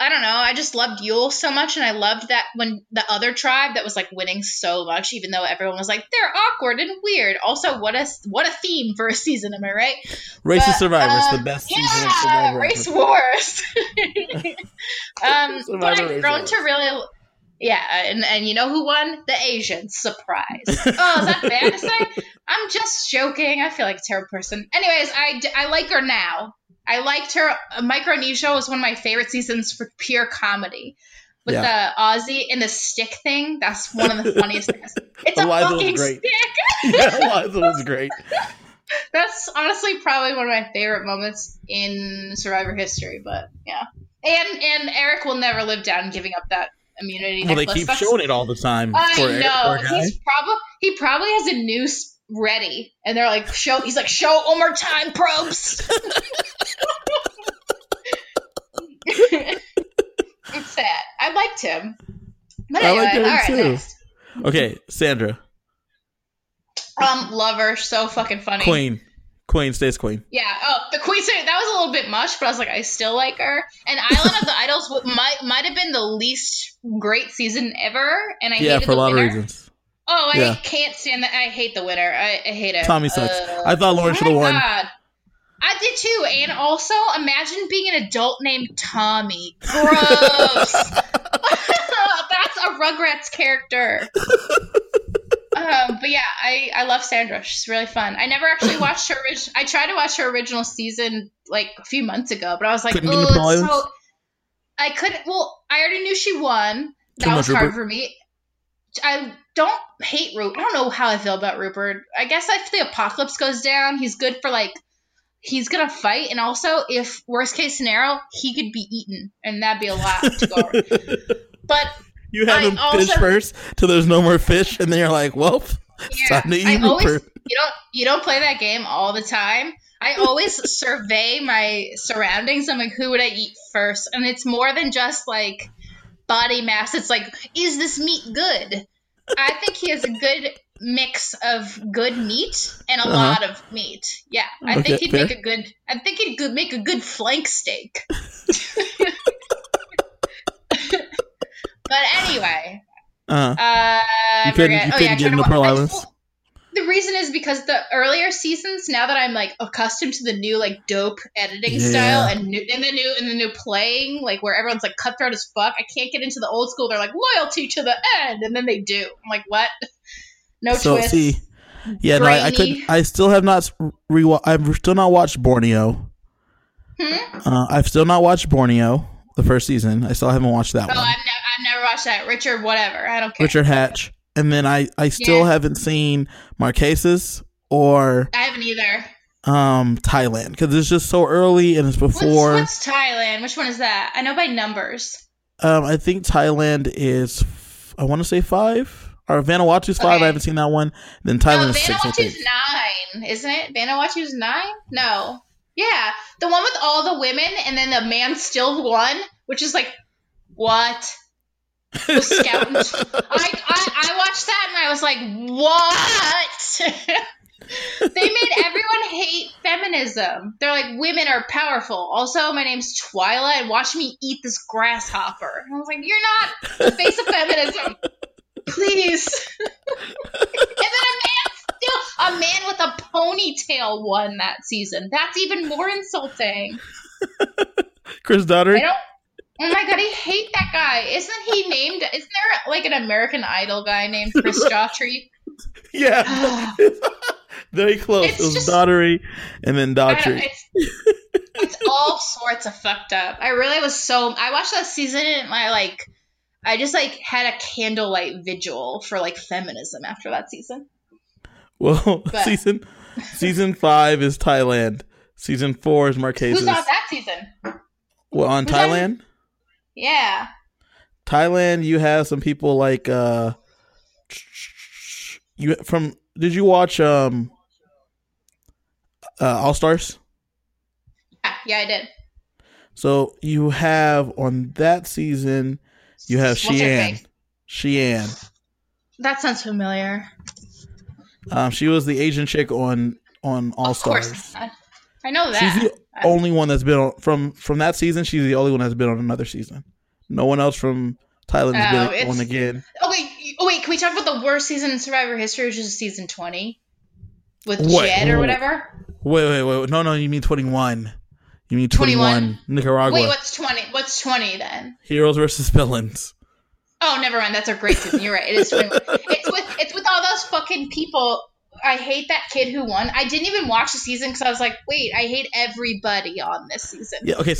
I don't know. I just loved Yule so much, and I loved that when the other tribe that was like winning so much, even though everyone was like they're awkward and weird. Also, what a theme for a season, am I right? Race of Survivors, the best season of Survivor. Race wars. But I've grown to really, and you know who won? The Asians. Surprise. Oh, is that bad to say? I'm just joking. I feel like a terrible person. Anyways, I like her now. I liked her. Micronesia was one of my favorite seasons for pure comedy. With the Aussie and the stick thing, that's one of the funniest things. It's Liza a fucking stick. Yeah, Liza was great. That's honestly probably one of my favorite moments in Survivor history. But yeah, and Eric will never live down giving up that immunity. Well, necklace. They keep showing it all the time. I know. He probably has a new ready, and they're like, show. He's like, show one more time, probes. It's sad. I liked him. But anyway, I liked him too. Next. Okay, Sandra. Love her. So fucking funny. Queen stays queen. Yeah. Oh, the queen. That was a little bit much, but I was like, I still like her. And Island of the Idols might have been the least great season ever, and I hated for the a lot winner. Of reasons. Oh, I can't stand that. I hate the winner. I hate it. Tommy sucks. I thought Lauren should have won. God. I did too, and also imagine being an adult named Tommy. Gross. That's a Rugrats character. But yeah, I love Sandra. She's really fun. I never actually watched her. I tried to watch her original season like a few months ago, but I was like, I couldn't. Well, I already knew she won. That was hard for me. I don't hate Rupert. I don't know how I feel about Rupert. I guess if the apocalypse goes down, he's good for like. He's going to fight, and also, if worst case scenario, he could be eaten, and that'd be a lot to go over. But you have him fish first till there's no more fish, and then you're like, well, it's time to eat Rupert. You don't play that game all the time. I always survey my surroundings. I'm like, who would I eat first? And it's more than just, like, body mass. It's like, is this meat good? I think he has a good mix of good meat and a lot of meat. Yeah, I think he'd make a good. I think he'd make a good flank steak. But anyway, you couldn't get into Pearl Islands. The reason is because the earlier seasons. Now that I'm like accustomed to the new like dope editing style and the new playing like where everyone's like cutthroat as fuck. I can't get into the old school. They're like loyalty to the end, and then they do. I'm like, what? No twists. See, I could. I still have not rewatched. I've still not watched Borneo. I've still not watched Borneo, the first season. I still haven't watched that one. I've never watched that. Richard, whatever. I don't care. Richard Hatch, and then I still haven't seen Marquesas or. I haven't either. Thailand, because it's just so early and it's before. What's Thailand? Which one is that? I know by numbers. I think Thailand is. I want to say 5. Or Vanuatu's 5, I haven't seen that one. Then Thailand is 6. Vanuatu's 9, isn't it? Vanuatu's 9? No. Yeah. The one with all the women and then the man still won, which is like, what? The scout. I watched that and I was like, what? They made everyone hate feminism. They're like, women are powerful. Also, my name's Twyla and watch me eat this grasshopper. And I was like, you're not the face of feminism. Please. And then a man with a ponytail won that season. That's even more insulting. Chris Daughter. Oh my god, I hate that guy. Isn't there like an American Idol guy named Chris Daughtry? Yeah. Very close. It was Daughtry and then Daughtry. It's all sorts of fucked up. I watched that season and I just had a candlelight vigil for feminism after that season. Well, season 5 is Thailand. Season 4 is Marquesas. Who's on that season? Well, on Thailand? Yeah. Thailand, you have some people like did you watch All Stars? Yeah, I did. So you have on that season. You have Sheanne. That sounds familiar. She was the Asian chick on All Stars. I know that. She's the only one that's been on, from that season. She's the only one that's been on another season. No one else from Thailand has been on again. Oh wait, can we talk about the worst season in Survivor history, which is season 20 with Jed or whatever? Wait. No, you mean 21. You mean 21 Nicaragua? Wait, what's 20? What's 20 then? Heroes versus villains. Oh, never mind. That's a great season. You're right. It is 21. It's with all those fucking people. I hate that kid who won. I didn't even watch the season because I was like, wait, I hate everybody on this season. Yeah, okay,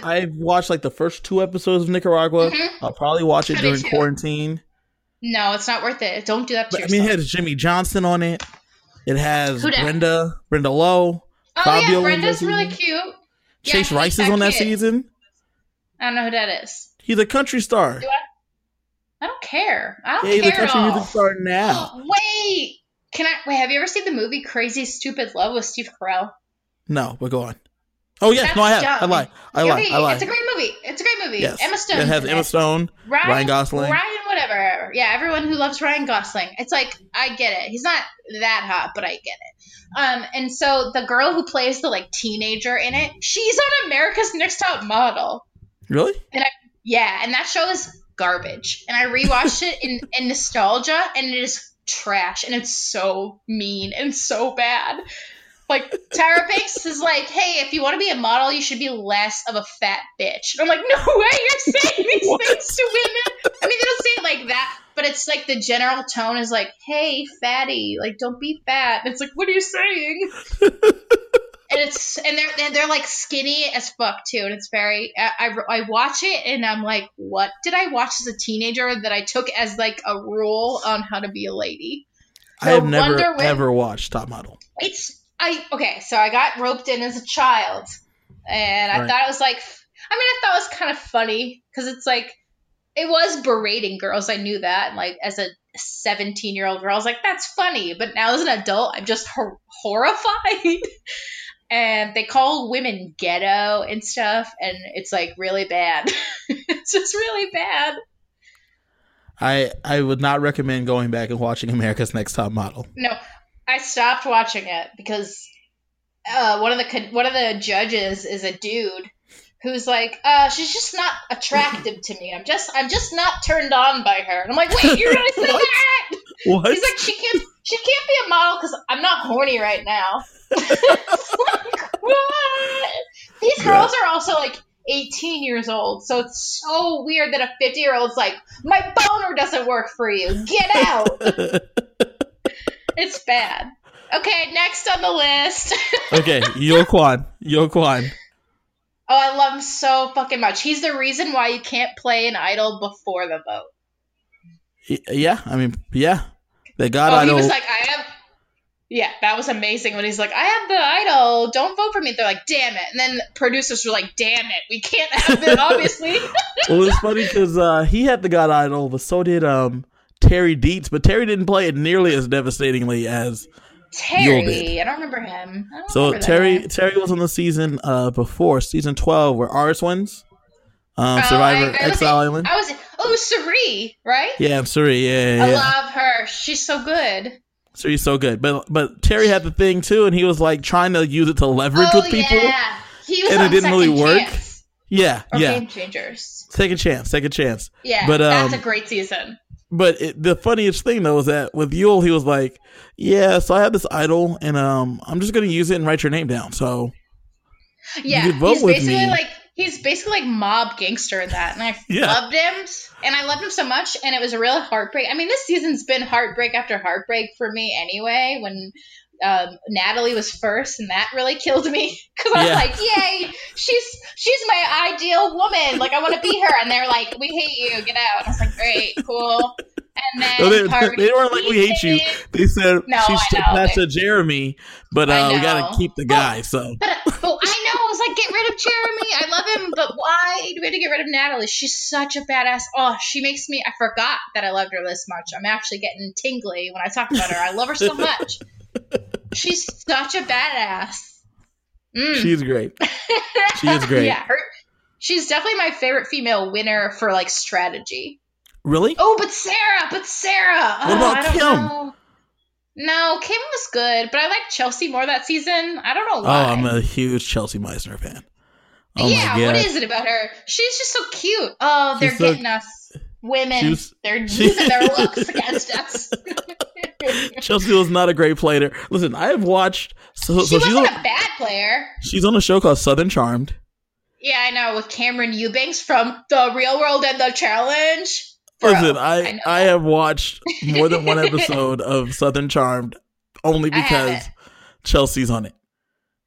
I've watched like the first 2 episodes of Nicaragua. Mm-hmm. I'll probably watch it during quarantine. No, it's not worth it. Don't do that to yourself. I mean, it has Jimmy Johnson on it. It has Brenda Lowe. Oh, Fabio, yeah, Brenda's really cute. Chase Rice is on that season. I don't know who that is. He's a country star. I don't care. I don't care. He's a country music star now. Oh, wait. Have you ever seen the movie Crazy Stupid Love with Steve Carell? No, but go on. Oh, yes. No, I have. Dumb. I lied. It's a great movie. Yes. Emma Stone. It has Emma Stone, Ryan Gosling. Ryan whatever. Yeah, everyone who loves Ryan Gosling. It's like, I get it. He's not that hot, but I get it. And so the girl who plays the teenager in it, she's on America's Next Top Model. Really? And that show is garbage. And I rewatched it in nostalgia, and it is trash, and it's so mean and so bad. Tyra Banks is like, hey, if you want to be a model, you should be less of a fat bitch. And I'm like, no way you're saying these things to women. I mean, they don't say it like that, but it's like the general tone is like, hey, fatty, don't be fat. And it's like, what are you saying? and they're like skinny as fuck too, and it's very. I watch it and I'm like, what did I watch as a teenager that I took as a rule on how to be a lady? So I have never ever watched Top Model. So I got roped in as a child, and I thought it was I thought it was kind of funny because it's it was berating girls. I knew that, and as a 17-year-old girl, I was like, that's funny. But now as an adult, I'm just horrified. And they call women ghetto and stuff, and it's really bad. It's just really bad. I would not recommend going back and watching America's Next Top Model. No, I stopped watching it because one of the judges is a dude who's she's just not attractive to me. I'm just not turned on by her. And I'm like, wait, you're gonna say that? What? He's like, she can't be a model because I'm not horny right now. What? These girls are also 18 years old, so it's so weird that a 50-year-old's like, my boner doesn't work for you. Get out. It's bad. Okay, next on the list. Okay, Yo Kwon. Oh, I love him so fucking much. He's the reason why you can't play an idol before the vote. Yeah, I mean, yeah. They got idol. He was like, I have... Yeah, that was amazing when he's like, I have the idol. Don't vote for me. They're like, damn it. And then the producers were like, damn it. We can't have it, obviously. Well, it's funny because he had the God Idol, but so did Terry Dietz. But Terry didn't play it nearly as devastatingly as... Terry, I don't remember him. Terry was on the season before season 12, where Aris wins. Survivor Exile Island. Suri, right? Yeah, Suri. Yeah. I love her. She's so good. Suri's so good, but Terry had the thing too, and he was trying to use it to leverage with people, yeah. He was and it didn't really chance. Work. Yeah, or yeah. Game Changers. Second chance. Yeah, but that's a great season. But the funniest thing, though, is that with Yule, he was like, yeah, so I have this idol, and I'm just going to use it and write your name down. So yeah, you could vote with me. He's basically mob gangster in that. And I loved him. And I loved him so much. And it was a real heartbreak. I mean, this season's been heartbreak after heartbreak for me anyway, when Natalie was first, and that really killed me because I was yay, she's my ideal woman, I want to be her, and they're like, we hate you, get out. I was like, great, cool. And then they weren't like, we hate you, they said, no, she's attached to Jeremy, but we gotta keep the guy. But I know, I was like, get rid of Jeremy, I love him, but why do we have to get rid of Natalie? She's such a badass. She makes me, I forgot that I loved her this much. I'm actually getting tingly when I talk about her. I love her so much. She's such a badass. She's great. She is great. Yeah, she's definitely my favorite female winner for strategy. Really? Oh, but Sarah. What about Kim? No, Kim was good, but I liked Chelsea more that season. I don't know why. Oh, I'm a huge Chelsea Meisner fan. Oh yeah, what is it about her? She's just so cute. Oh, they're getting us women. They're using their looks against us. Chelsea was not a great player. Listen, I have watched. She's a bad player. She's on a show called Southern Charmed. Yeah, I know, with Cameron Eubanks from The Real World and The Challenge. Bro, listen, I have watched more than one episode of Southern Charmed only because Chelsea's on it.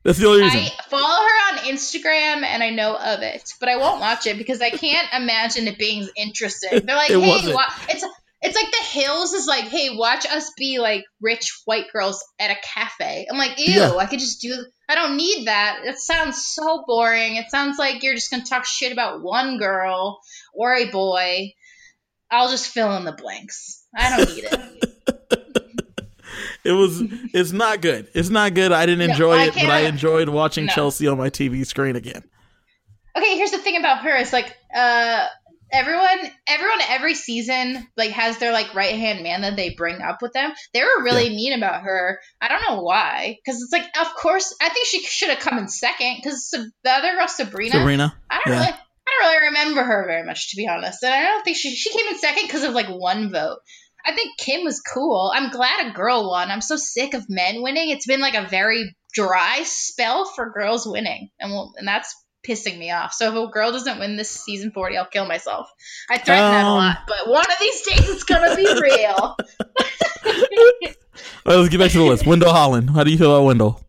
That's the only reason. I follow her on Instagram and I know of it, but I won't watch it because I can't imagine it being interesting. They're like, hey, it's like The Hills is like, hey, watch us be like rich white girls at a cafe. I'm like, ew, yeah. I don't need that. It sounds so boring. It sounds like you're just going to talk shit about one girl or a boy. I'll just fill in the blanks. I don't need it. It's not good. It's not good. I didn't enjoy it, but I enjoyed watching Chelsea on my TV screen again. Okay, here's the thing about her. It's like, everyone every season like has their like right hand man that they bring up with them. They were really mean about her. I don't know why, because it's like, of course, I think she should have come in second because the other girl, Sabrina. I don't really remember her very much, to be honest, and I don't think she came in second because of like one vote. I think Kim was cool. I'm glad a girl won. I'm so sick of men winning. It's been like a very dry spell for girls winning, and that's pissing me off. So if a girl doesn't win this season 40, I'll kill myself. I threaten that a lot, but one of these days it's gonna be real. All right, let's get back to the list. Wendell Holland. How do you feel about Wendell?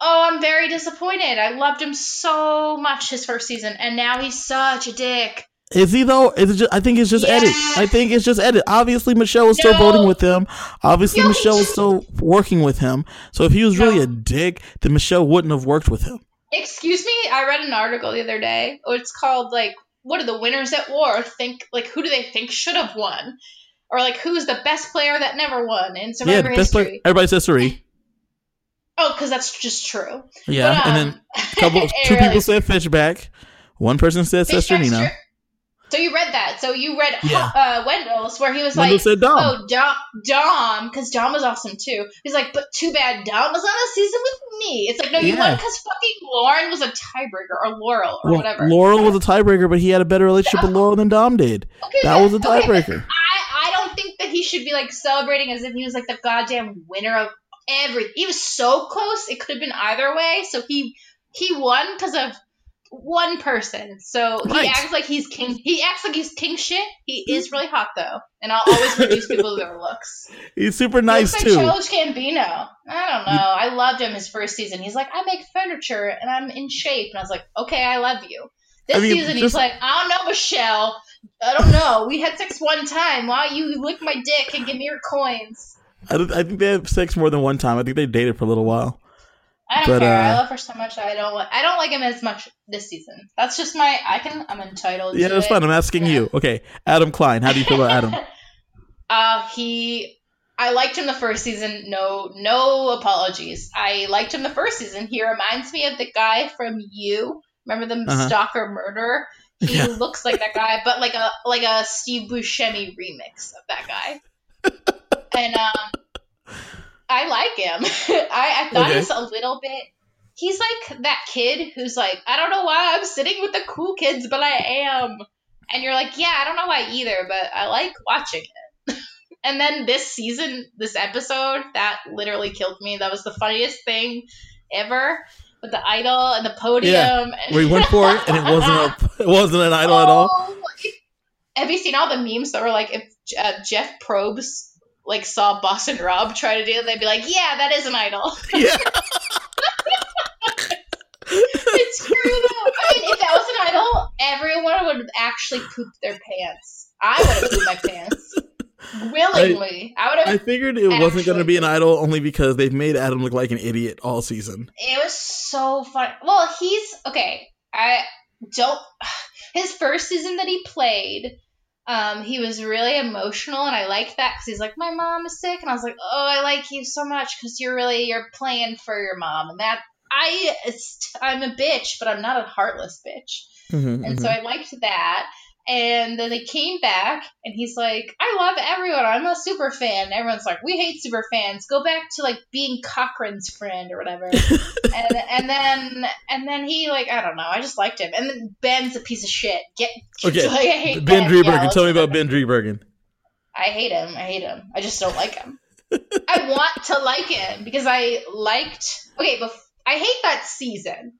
Oh, I'm very disappointed. I loved him so much his first season, and now he's such a dick. Is he though? I think it's just edit. I think it's just edit. Obviously, Michelle was still voting with him. Obviously, Michelle was still working with him. So if he was really a dick, then Michelle wouldn't have worked with him. Excuse me, I read an article the other day. It's called like, what do the winners at war think? Like, who do they think should have won? Or like, who's the best player that never won in Survivor history? Player, everybody says Suri. Oh, because that's just true. Yeah, but, and then two really people said Fishbach. One person said Sesternino. So you read that. So you read Wendell's, where he was Wendell said Dom. Oh, Dom, because Dom was awesome too. He's like, but too bad Dom was on a season with me. It's like, no, you won because fucking Lauren was a tiebreaker, or Laurel, or whatever. Laurel was a tiebreaker, but he had a better relationship with Laurel than Dom did. Okay, that was a tiebreaker. Okay, I don't think that he should be like celebrating as if he was like the goddamn winner of everything. He was so close, it could have been either way. So he won because of one person, so he acts like he's king. He acts like he's king shit. He is really hot though, and I'll always reduce people to their looks. He's super nice too. He looks like Childish Gambino. I don't know. I loved him his first season. He's like, I make furniture and I'm in shape, and I was like, okay, I love you. This season, he's like, I don't know, Michelle. I don't know. We had sex one time. Why you lick my dick and give me your coins? I think they had sex more than one time. I think they dated for a little while. I don't care. I love her so much. I don't like him as much this season. That's just my. I'm entitled. Yeah, that's fine. I'm asking you. Okay, Adam Klein. How do you feel about Adam? I liked him the first season. No apologies. I liked him the first season. He reminds me of the guy from You. Remember the stalker murderer? He looks like that guy, but like a Steve Buscemi remix of that guy. And I like him. I thought he's a little bit... He's like that kid who's like, I don't know why I'm sitting with the cool kids, but I am. And you're like, yeah, I don't know why either, but I like watching it. And then this episode, that literally killed me. That was the funniest thing ever. With the idol and the podium. Yeah, we went for it, and it wasn't an idol at all. Have you seen all the memes that were like, if Jeff Probst like saw Boston Rob try to do it, they'd be like, yeah, that is an idol. Yeah. It's true though. I mean, if that was an idol, everyone would have actually pooped their pants. I would have pooped my pants. Willingly. I figured it wasn't going to be an idol only because they've made Adam look like an idiot all season. It was so fun. Well, his first season that he played, he was really emotional, and I liked that because he's like, my mom is sick, and I was like, oh, I like you so much because you're playing for your mom, and that I'm a bitch, but I'm not a heartless bitch, and so I liked that. And then they came back, and he's like, I love everyone. I'm a super fan. And everyone's like, we hate super fans. Go back to, like, being Cochran's friend or whatever. and then he, like, I don't know. I just liked him. And then Ben's a piece of shit. Okay. Like, I hate Ben Dreebergen. Yeah, tell me about Ben Dreebergen. I hate him. I just don't like him. I want to like him because I liked – okay, I hate that season.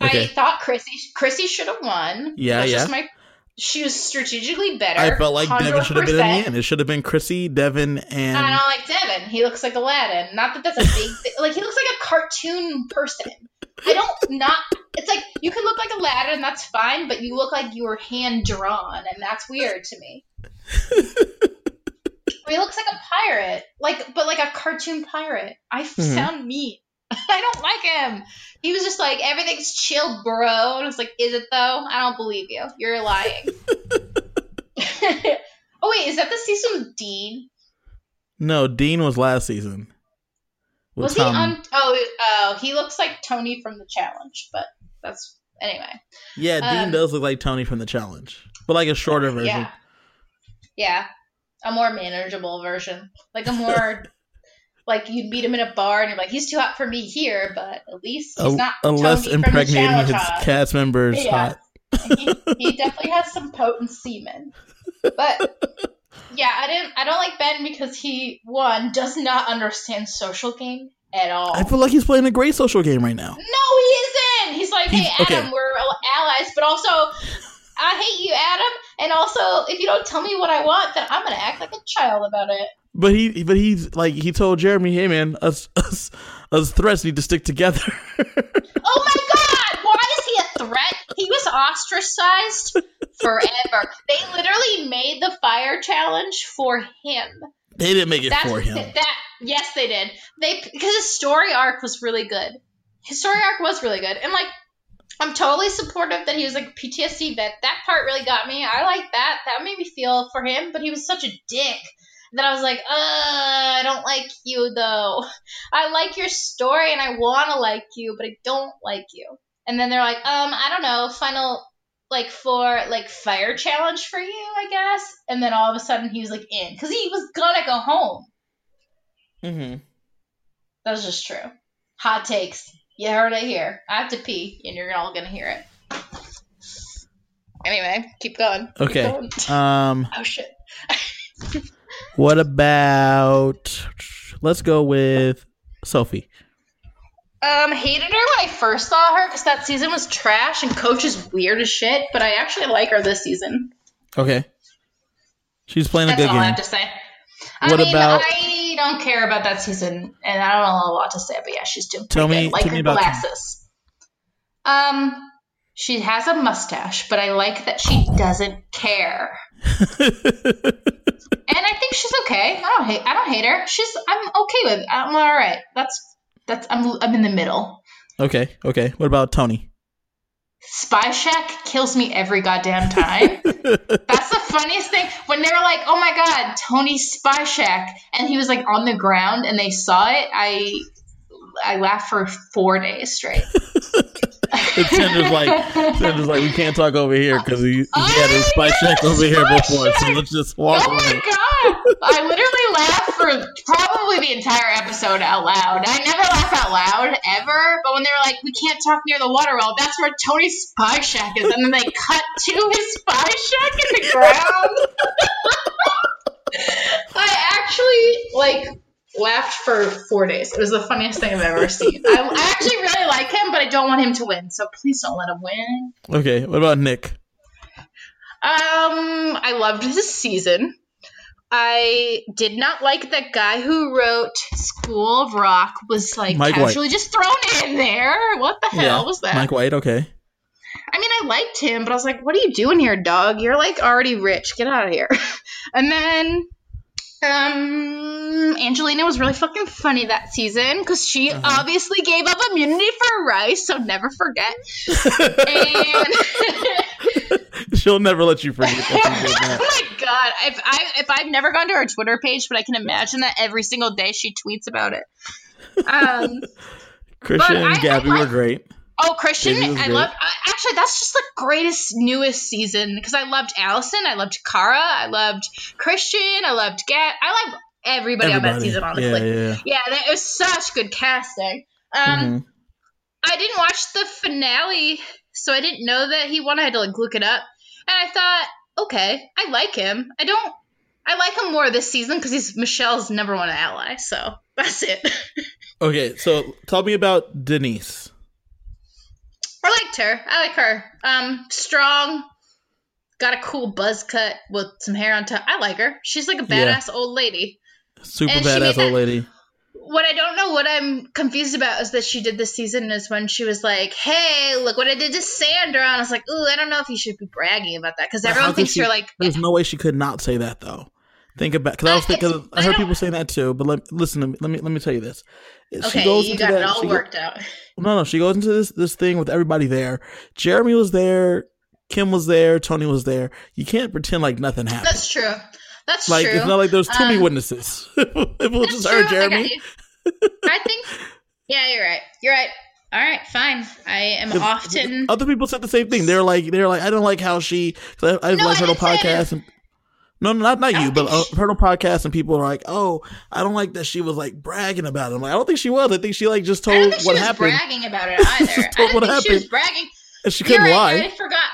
Okay. I thought Chrissy should have won. Yeah, that's just my – she was strategically better. I felt like 100%. Devin should have been in the end. It should have been Chrissy, Devin, and... I don't like Devin. He looks like Aladdin. Not that that's a big thing. Like, he looks like a cartoon person. It's like, you can look like Aladdin, that's fine, but you look like you were hand-drawn, and that's weird to me. He looks like a pirate. But a cartoon pirate. I sound mean. I don't like him. He was just like, everything's chill, bro. And I was like, is it though? I don't believe you. You're lying. Oh, wait. Is that the season with Dean? No, Dean was last season. Was he on? Oh, he looks like Tony from The Challenge, but that's... Anyway. Yeah, Dean does look like Tony from The Challenge, but like a shorter version. Yeah. A more manageable version. Like a more... Like, you'd meet him in a bar, and you're like, he's too hot for me here, but at least he's not unless impregnating his cast members hot. He definitely has some potent semen. But, yeah, I don't like Ben because he, one, does not understand social game at all. I feel like he's playing a great social game right now. No, he isn't! He's like, hey, Adam, we're allies, but also, I hate you, Adam, and also, if you don't tell me what I want, then I'm going to act like a child about it. But he's like, he told Jeremy, hey man, us threats need to stick together. Oh my god! Why is he a threat? He was ostracized forever. They literally made the fire challenge for him. They didn't make it for him. Yes, they did. Because his story arc was really good. And like, I'm totally supportive that he was like a PTSD vet. That part really got me. I like that. That made me feel for him, but he was such a dick. Then I was like, I don't like you, though. I like your story, and I want to like you, but I don't like you. And then they're like, I don't know, final, like, for, like, fire challenge for you, I guess. And then all of a sudden, he was, like, in. Because he was gonna go home. Mm-hmm. That was just true. Hot takes. You heard it here. I have to pee, and you're all gonna hear it. Anyway, keep going. Okay. Keep going. Oh, shit. What about, let's go with Sophie. Hated her when I first saw her because that season was trash and Coach is weird as shit, but I actually like her this season. Okay. She's playing a good game. That's all I have to say. I don't care about that season and I don't know a lot to say, but yeah, she's doing pretty good. Like her glasses. She has a mustache, but I like that she doesn't care. And I think she's okay. I don't hate her. I'm okay with it. I'm all right. I'm in the middle. Okay. What about Tony? Spy Shack kills me every goddamn time. That's the funniest thing. When they were like, oh my god, Tony Spy Shack, and he was like on the ground and they saw it, I laughed for 4 days straight. Sandra's like, we can't talk over here because he had his Spy Shack over here before, so let's just walk away. Oh my god! I literally laughed for probably the entire episode out loud. I never laugh out loud, ever, but when they were like, we can't talk near the water well, that's where Tony's Spy Shack is, and then they cut to his Spy Shack in the ground. I actually, like... laughed for 4 days. It was the funniest thing I've ever seen. I actually really like him, but I don't want him to win, so please don't let him win. Okay, what about Nick? I loved his season. I did not like that guy who wrote School of Rock was like Mike casually White. Just thrown in there. What the hell was that? Mike White, okay. I mean, I liked him, but I was like, what are you doing here, dog? You're like already rich. Get out of here. And then... Angelina was really fucking funny that season because she obviously gave up immunity for Rice, so never forget. She'll never let you forget that. Oh my god! If I've never gone to her Twitter page, but I can imagine that every single day she tweets about it. Christian and Gabby were great. Oh, Christian, I love. Actually, that's just the greatest, newest season because I loved Allison, I loved Kara, I loved Christian, I loved Gat. I loved everybody on that season, honestly. Yeah, it was such good casting. I didn't watch the finale, so I didn't know that he won. I had to look it up, and I thought, okay, I like him. I like him more this season because he's Michelle's number one ally. So that's it. Okay, so tell me about Denise. I liked her. Strong, got a cool buzz cut with some hair on top. I like her. She's like a badass old lady. Super badass old lady. What I don't know, what I'm confused about is that she did this season is when she was like, hey, look what I did to Sandra. And I was like, ooh, I don't know if you should be bragging about that. Because everyone thinks you're like... There's no way she could not say that, though. Think about... Because I heard people saying that, too. But let me tell you this. Okay, she got it all worked out. No, she goes into this thing with everybody there. Jeremy was there. Kim was there. Tony was there. You can't pretend like nothing happened. That's true. That's true. It's not like there's too many witnesses. It was just her, Jeremy. I think... Yeah, you're right. All right, fine. I am often... Other people said the same thing. They're like, I don't like how she... I've heard on podcasts and... I've heard on podcasts and people are like, oh, I don't like that she was like bragging about it. I'm like, I don't think she was. I think she like just told what happened. I don't think she was bragging about it either. She was bragging. And she couldn't lie. I forgot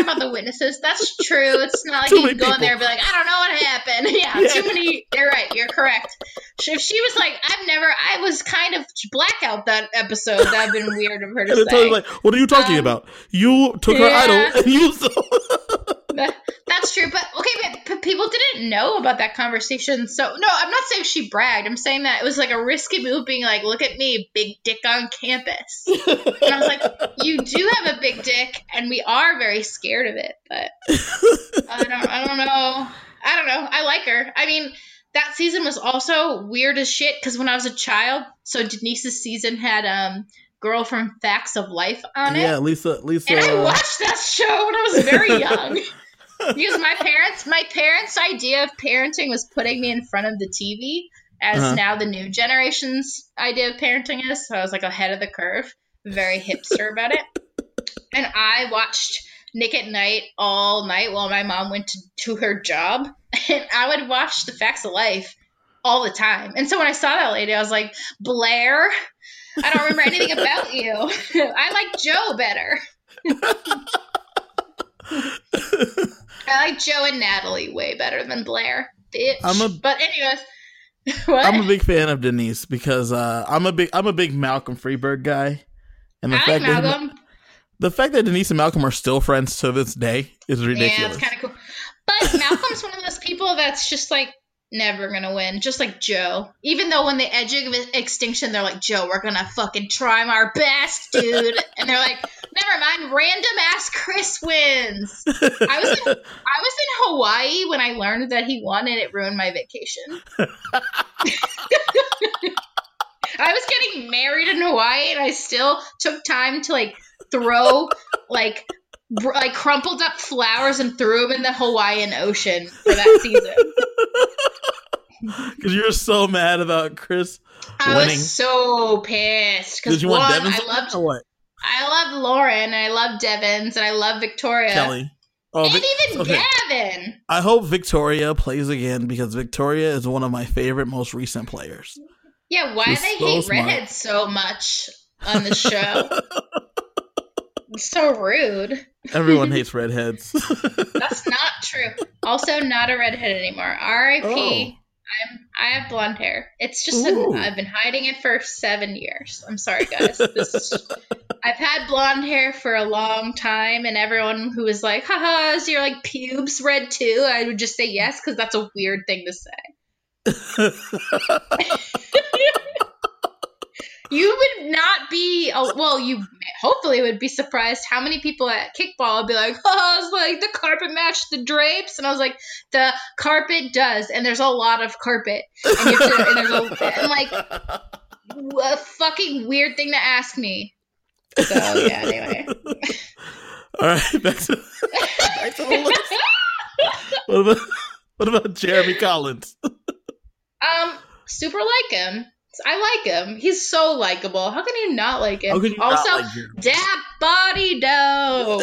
about the witnesses. That's true. It's not like you can go in there and be like, I don't know what happened. Yeah, too many. You're right. You're correct. If she was like, I was kind of blackout that episode. That would have been weird of her to say. Like, what are you talking about? You took her idol and you... That's true, but people didn't know about that conversation. So no, I'm not saying she bragged. I'm saying that it was like a risky move, being like, "Look at me, big dick on campus." And I was like, "You do have a big dick, and we are very scared of it." But I don't know. I like her. I mean, that season was also weird as shit because when I was a child, so Denise's season had Girl from Facts of Life on it. Yeah, Lisa. And I watched that show when I was very young. Because my parents' idea of parenting was putting me in front of the TV, as now the new generation's idea of parenting is. So I was like ahead of the curve, very hipster about it. And I watched Nick at Night all night while my mom went to her job. And I would watch The Facts of Life all the time. And so when I saw that lady, I was like, Blair, I don't remember anything about you. I like Joe better. I like Joe and Natalie way better than Blair, bitch. But anyways, what? I'm a big fan of Denise because I'm a big Malcolm Freeberg guy, and the fact that Denise and Malcolm are still friends to this day is ridiculous. Yeah, it's kind of cool. But Malcolm's one of those people that's just like never gonna win, just like Joe. Even though when they edge of extinction, they're like, Joe, we're gonna fucking try our best, dude. And they're like, never mind, random ass Chris wins. I was in Hawaii when I learned that he won, and it ruined my vacation. I was getting married in Hawaii, and I still took time to like throw like crumpled up flowers and threw them in the Hawaiian Ocean for that season. Because you're so mad about Chris winning. I was so pissed because one, I loved. Or what? I love Lauren, and I love Devins, and I love Victoria. Kelly. Oh, and Gavin. I hope Victoria plays again because Victoria is one of my favorite, most recent players. Yeah, why She's they so hate smart. Redheads so much on the show? It's so rude. Everyone hates redheads. That's not true. Also, not a redhead anymore. R.I.P. I have blonde hair. It's just I've been hiding it for 7 years. I'm sorry, guys. I've had blonde hair for a long time, and everyone who was like, haha, so you're like pubes red too? I would just say yes, because that's a weird thing to say. You would not be, you hopefully would be surprised how many people at kickball would be like, oh, it's like the carpet matched the drapes. And I was like, the carpet does. And there's a lot of carpet. And, a fucking weird thing to ask me. So, yeah, anyway. All right, back to the list. What about Jeremy Collins? Super like him. I like him. He's so likable. How can you not like him? Also, like dab body dough.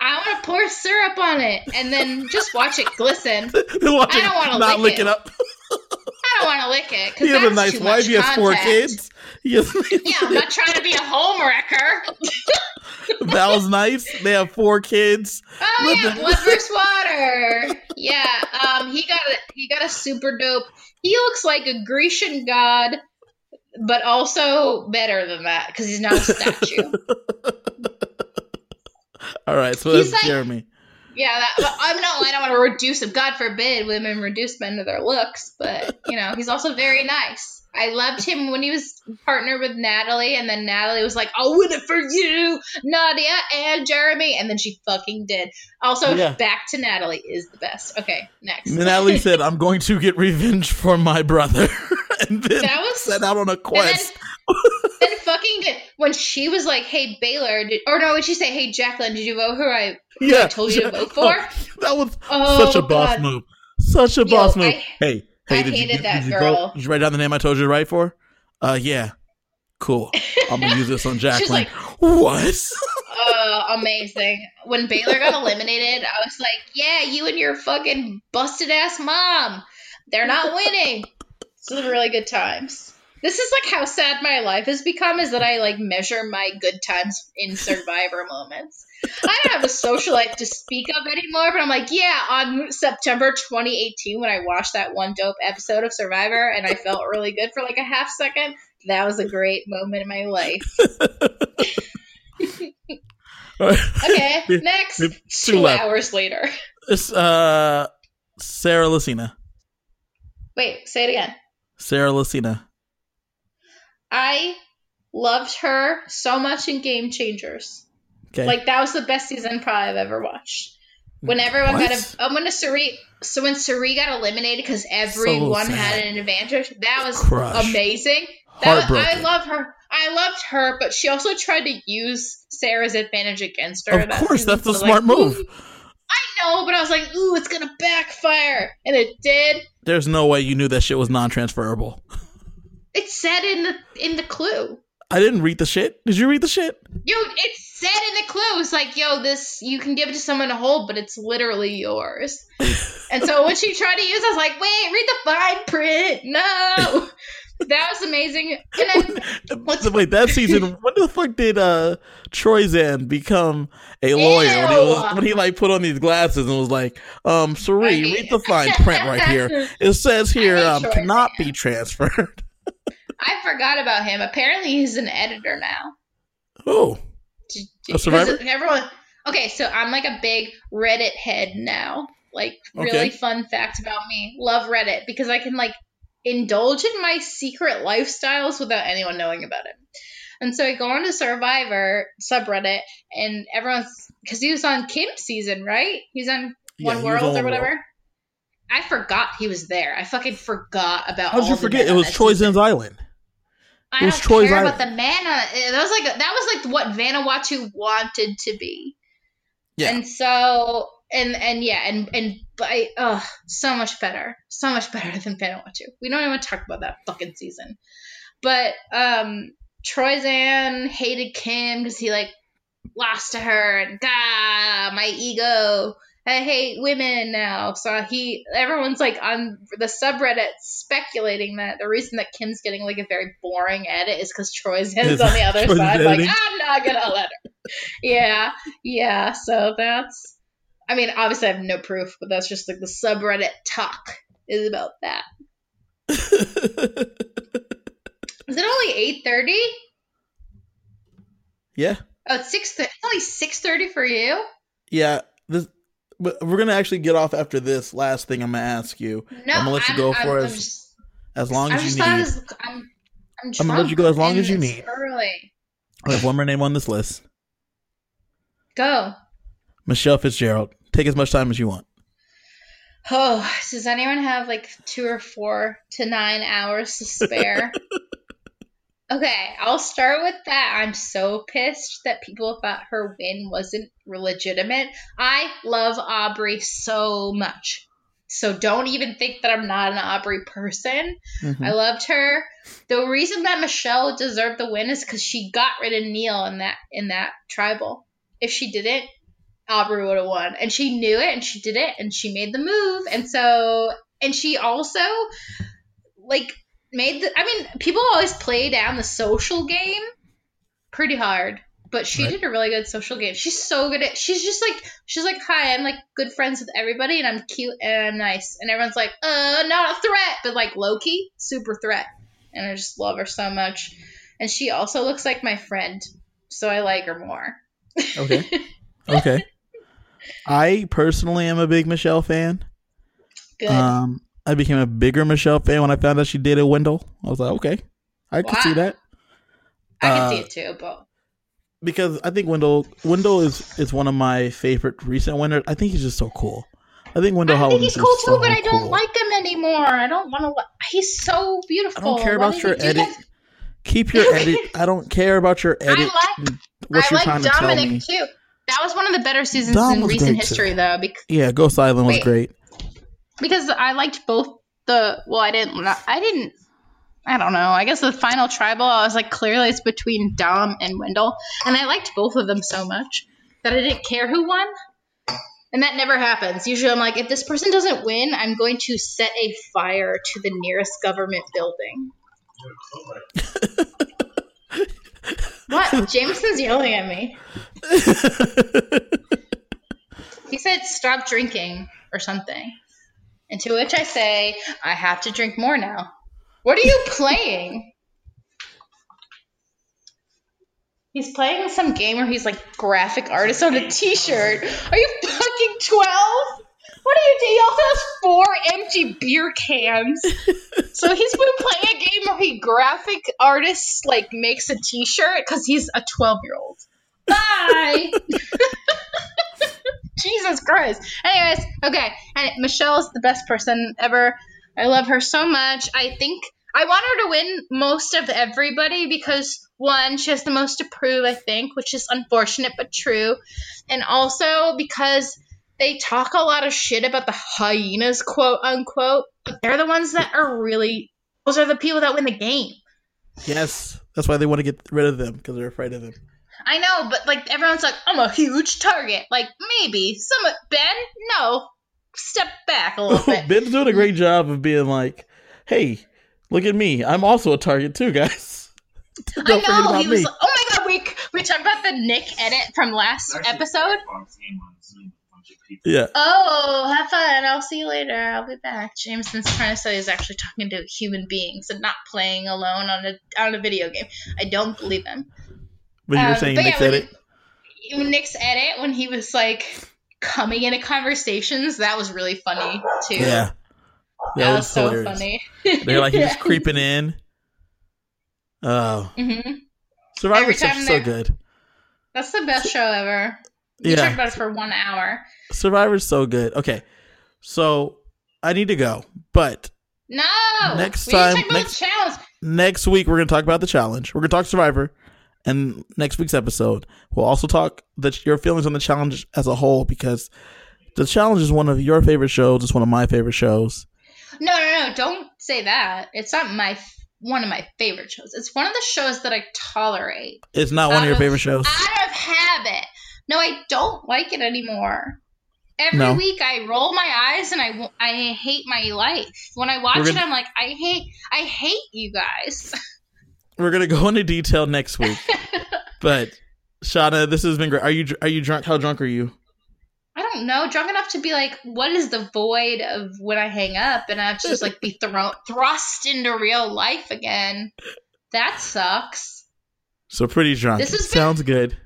I want to pour syrup on it and then just watch it glisten. Watch I don't want to lick it. Up. I don't want to lick it. You have a nice wife. You have four kids. Yeah, I'm not trying to be a homewrecker. That was nice. They have four kids. Oh, yeah, blood versus water. Yeah, he got a super dope. He looks like a Grecian god, but also better than that because he's not a statue. All right, so he's that's like, Jeremy. Yeah, I don't want to reduce him. God forbid women reduce men to their looks, but he's also very nice. I loved him when he was partnered with Natalie, and then Natalie was like, "I'll win it for you, Nadia and Jeremy," and then she fucking did. Also, Back to Natalie is the best. Okay, next. Natalie said, "I'm going to get revenge for my brother," and then set out on a quest. Then fucking did. When she was like, "Hey Baylor," would she say, "Hey Jacqueline, did you vote who I told you to vote for?" That was such a boss move. Such a boss move. Hey, did you did you write down the name I told you to write for? Yeah. Cool. I'm going to use this on Jacqueline. She's like, what? Amazing. When Baylor got eliminated, I was like, yeah, you and your fucking busted ass mom. They're not winning. So those were really good times. This is like how sad my life has become, is that I like measure my good times in Survivor moments. I don't have a social life to speak of anymore, but I'm like, yeah, on September 2018 when I watched that one dope episode of Survivor and I felt really good for like a half second, that was a great moment in my life. Okay, next. 2 hours later. It's Sarah Lucina. Wait, say it again. Sarah Lucina. I loved her so much in Game Changers. Okay. Like, that was the best season probably I've ever watched. When everyone when Suri got eliminated because everyone had an advantage, that was amazing. I love her. I loved her, but she also tried to use Sarah's advantage against her. Of course, that's a smart move. I know, but I was like, ooh, it's going to backfire. And it did. There's no way you knew that shit was non-transferable. It said in the clue. I didn't read the shit. Did you read the shit? Yo, it said in the clue. It's like, yo, this, you can give it to someone to hold, but it's literally yours. And so when she tried to use it, I was like, wait, read the fine print. No. That was amazing. And then, wait, that season, when the fuck did Troy Zan become a lawyer when he like put on these glasses and was like, Suri, read the fine print right here. It says here, cannot be transferred. I forgot about him. Apparently, he's an editor now. Oh, a Survivor? Everyone. Okay, so I'm like a big Reddit head now. Like, really fun fact about me. Love Reddit because I can like indulge in my secret lifestyles without anyone knowing about it. And so I go on to Survivor subreddit, and everyone's because he was on Kim's season, right? He's on One World or whatever. World. I forgot he was there. I fucking forgot about. How'd you forget? It was Troy Zan's Island. I don't care about the mana. That was like what Vanuatu wanted to be. Yeah. And so so much better than Vanuatu. We don't even talk about that fucking season. But Troy Zan hated Kim because he like lost to her and my ego. I hate women now. So everyone's like on the subreddit speculating that the reason that Kim's getting like a very boring edit is because Troy's hands on the other side. Like, I'm not gonna let her. Yeah. So obviously I have no proof, but that's just like the subreddit talk is about that. Is it only 8:30? Yeah. Oh, it's 6:30. It's only 6:30 for you. Yeah. But we're going to actually get off after this last thing I'm going to ask you. No, I'm going to let you go for as long as you need. I'm going to let you go as long as you need. Early. I have one more name on this list. Go. Michelle Fitzgerald. Take as much time as you want. Oh, does anyone have like 2 or 4 to 9 hours to spare? Okay, I'll start with that. I'm so pissed that people thought her win wasn't legitimate. I love Aubrey so much. So don't even think that I'm not an Aubrey person. Mm-hmm. I loved her. The reason that Michelle deserved the win is because she got rid of Neil in that tribal. If she didn't, Aubrey would have won. And she knew it, and she did it, and she made the move. And so – and she also, like, made the – I mean, people always play down the social game pretty hard. But she did a really good social game. She's so good at, she's like, hi, I'm like good friends with everybody and I'm cute and I'm nice. And everyone's like, not a threat, but like low key, super threat. And I just love her so much. And she also looks like my friend. So I like her more. Okay. I personally am a big Michelle fan. Good. I became a bigger Michelle fan when I found out she dated Wendell. I was like, okay, I could see that. I could see it too, but. Because I think Wendell is one of my favorite recent winners. I think he's just so cool. I think he's cool too, but I don't like him anymore. I don't want to. He's so beautiful. I don't care about your edit. Keep your edit. I don't care about your edit. I like Dominic too. That was one of the better seasons in recent history, though. Yeah, Ghost Island was great. Because I liked both the. Well, I didn't. I don't know. I guess the final tribal, I was like, clearly it's between Dom and Wendell. And I liked both of them so much that I didn't care who won. And that never happens. Usually I'm like, if this person doesn't win, I'm going to set a fire to the nearest government building. What? Jameson's yelling at me. He said, stop drinking or something. And to which I say, I have to drink more now. What are you playing? He's playing some game where he's like graphic artist on a t-shirt. Are you fucking 12? What are you doing? He also has 4 empty beer cans. So he's been playing a game where he graphic artist like makes a t-shirt because he's a 12-year-old. Bye! Jesus Christ. Anyways, okay. And Michelle's the best person ever. I love her so much. I think I want her to win most of everybody because, one, she has the most to prove, I think, which is unfortunate but true. And also because they talk a lot of shit about the hyenas, quote unquote. But they're the ones that are really – those are the people that win the game. Yes. That's why they want to get rid of them because they're afraid of them. I know, but like everyone's like, I'm a huge target. Like maybe. Ben? No. Step back a little bit. Ben's doing a great job of being like, hey, look at me. I'm also a target too, guys. I know. He was like, oh my God, we talked about the Nick edit from last episode. Yeah. Oh, have fun. I'll see you later. I'll be back. Jameson's trying to say he's actually talking to human beings and not playing alone on a video game. I don't believe him. But you were saying Nick's edit? Nick's edit when he was like coming into conversations, that was really funny too. Yeah, that was so hilarious. Funny. They're like just creeping in. Oh, mm-hmm. Survivor stuff's so good. That's the best show ever. We talked about it for 1 hour. Survivor's so good. Okay, so I need to go, but next week we're gonna talk about the challenge. We're gonna talk Survivor. And next week's episode, we'll also talk your feelings on the challenge as a whole, because the challenge is one of your favorite shows. It's one of my favorite shows. No. Don't say that. It's not one of my favorite shows. It's one of the shows that I tolerate. It's not one of your favorite shows. Out of habit. No, I don't like it anymore. Every week I roll my eyes and I hate my life. When I watch it, I'm like, I hate you guys. We're going to go into detail next week. But, Shauna, this has been great. Are you drunk? How drunk are you? I don't know. Drunk enough to be like, what is the void of when I hang up and I have to just like be thrust into real life again? That sucks. So pretty drunk. Sounds good.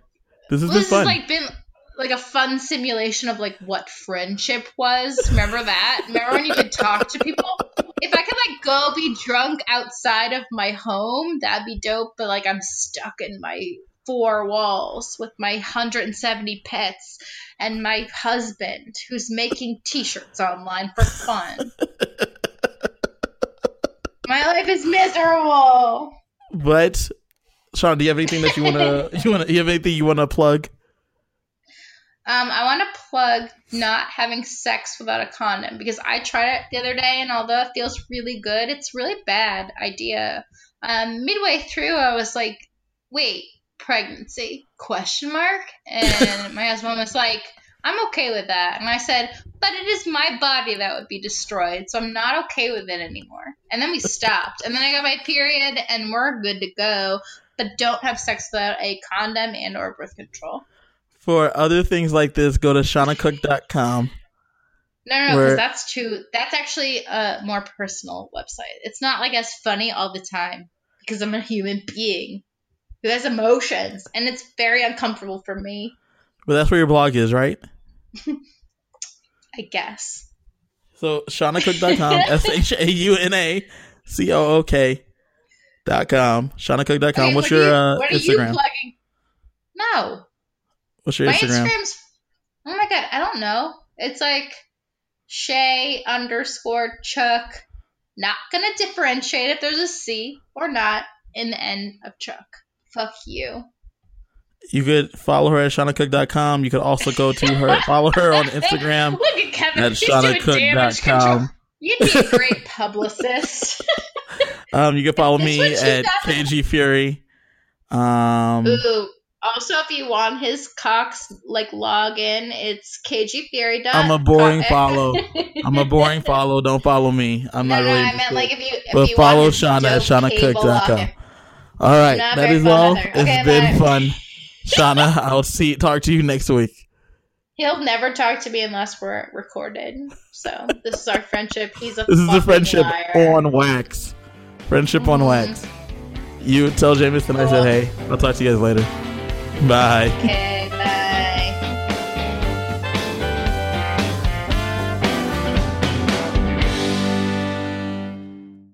This has been fun. This has been like a fun simulation of like what friendship was. Remember that? Remember when you could talk to people? If I could like go be drunk outside of my home, that'd be dope. But like I'm stuck in my 4 walls with my 170 pets and my husband who's making t-shirts online for fun. My life is miserable. But Shauna, do you have anything that you wanna plug? I want to plug not having sex without a condom, because I tried it the other day, and although it feels really good, it's a really bad idea. Midway through, I was like, wait, pregnancy? Question mark? And my husband was like, I'm okay with that. And I said, but it is my body that would be destroyed, so I'm not okay with it anymore. And then we stopped. And then I got my period, and we're good to go, but don't have sex without a condom and or birth control. For other things like this, go to shaunacook.com. No, because that's too. That's actually a more personal website. It's not like as funny all the time because I'm a human being who has emotions, and it's very uncomfortable for me. Well, that's where your blog is, right? I guess. So shaunacook.com, shaunacook.com, shaunacook.com. Okay, what Instagram? What are you plugging? No. What's your Instagram? My Instagram's, oh my god, I don't know. It's like Shay_Chuck. Not gonna differentiate if there's a C or not in the end of Chuck. Fuck you. You could follow her at shaunacook.com. You could also go to her, follow her on Instagram. Look at Kevin. At shaunacook.com. You'd be a great publicist. You can follow me at KG Fury. Ooh. Also, if you want his Cox login, it's kgtheory.com. I'm a boring follow. Don't follow me. I'm not really. I meant if you follow Shauna at shaunacook.com. All right, that is all. Either. It's been fun, Shauna. I'll talk to you next week. He'll never talk to me unless we're recorded. So this is our friendship. This is a friendship liar. On wax. Friendship on wax. You tell Jameson I said hey. I'll talk to you guys later. Bye. Okay.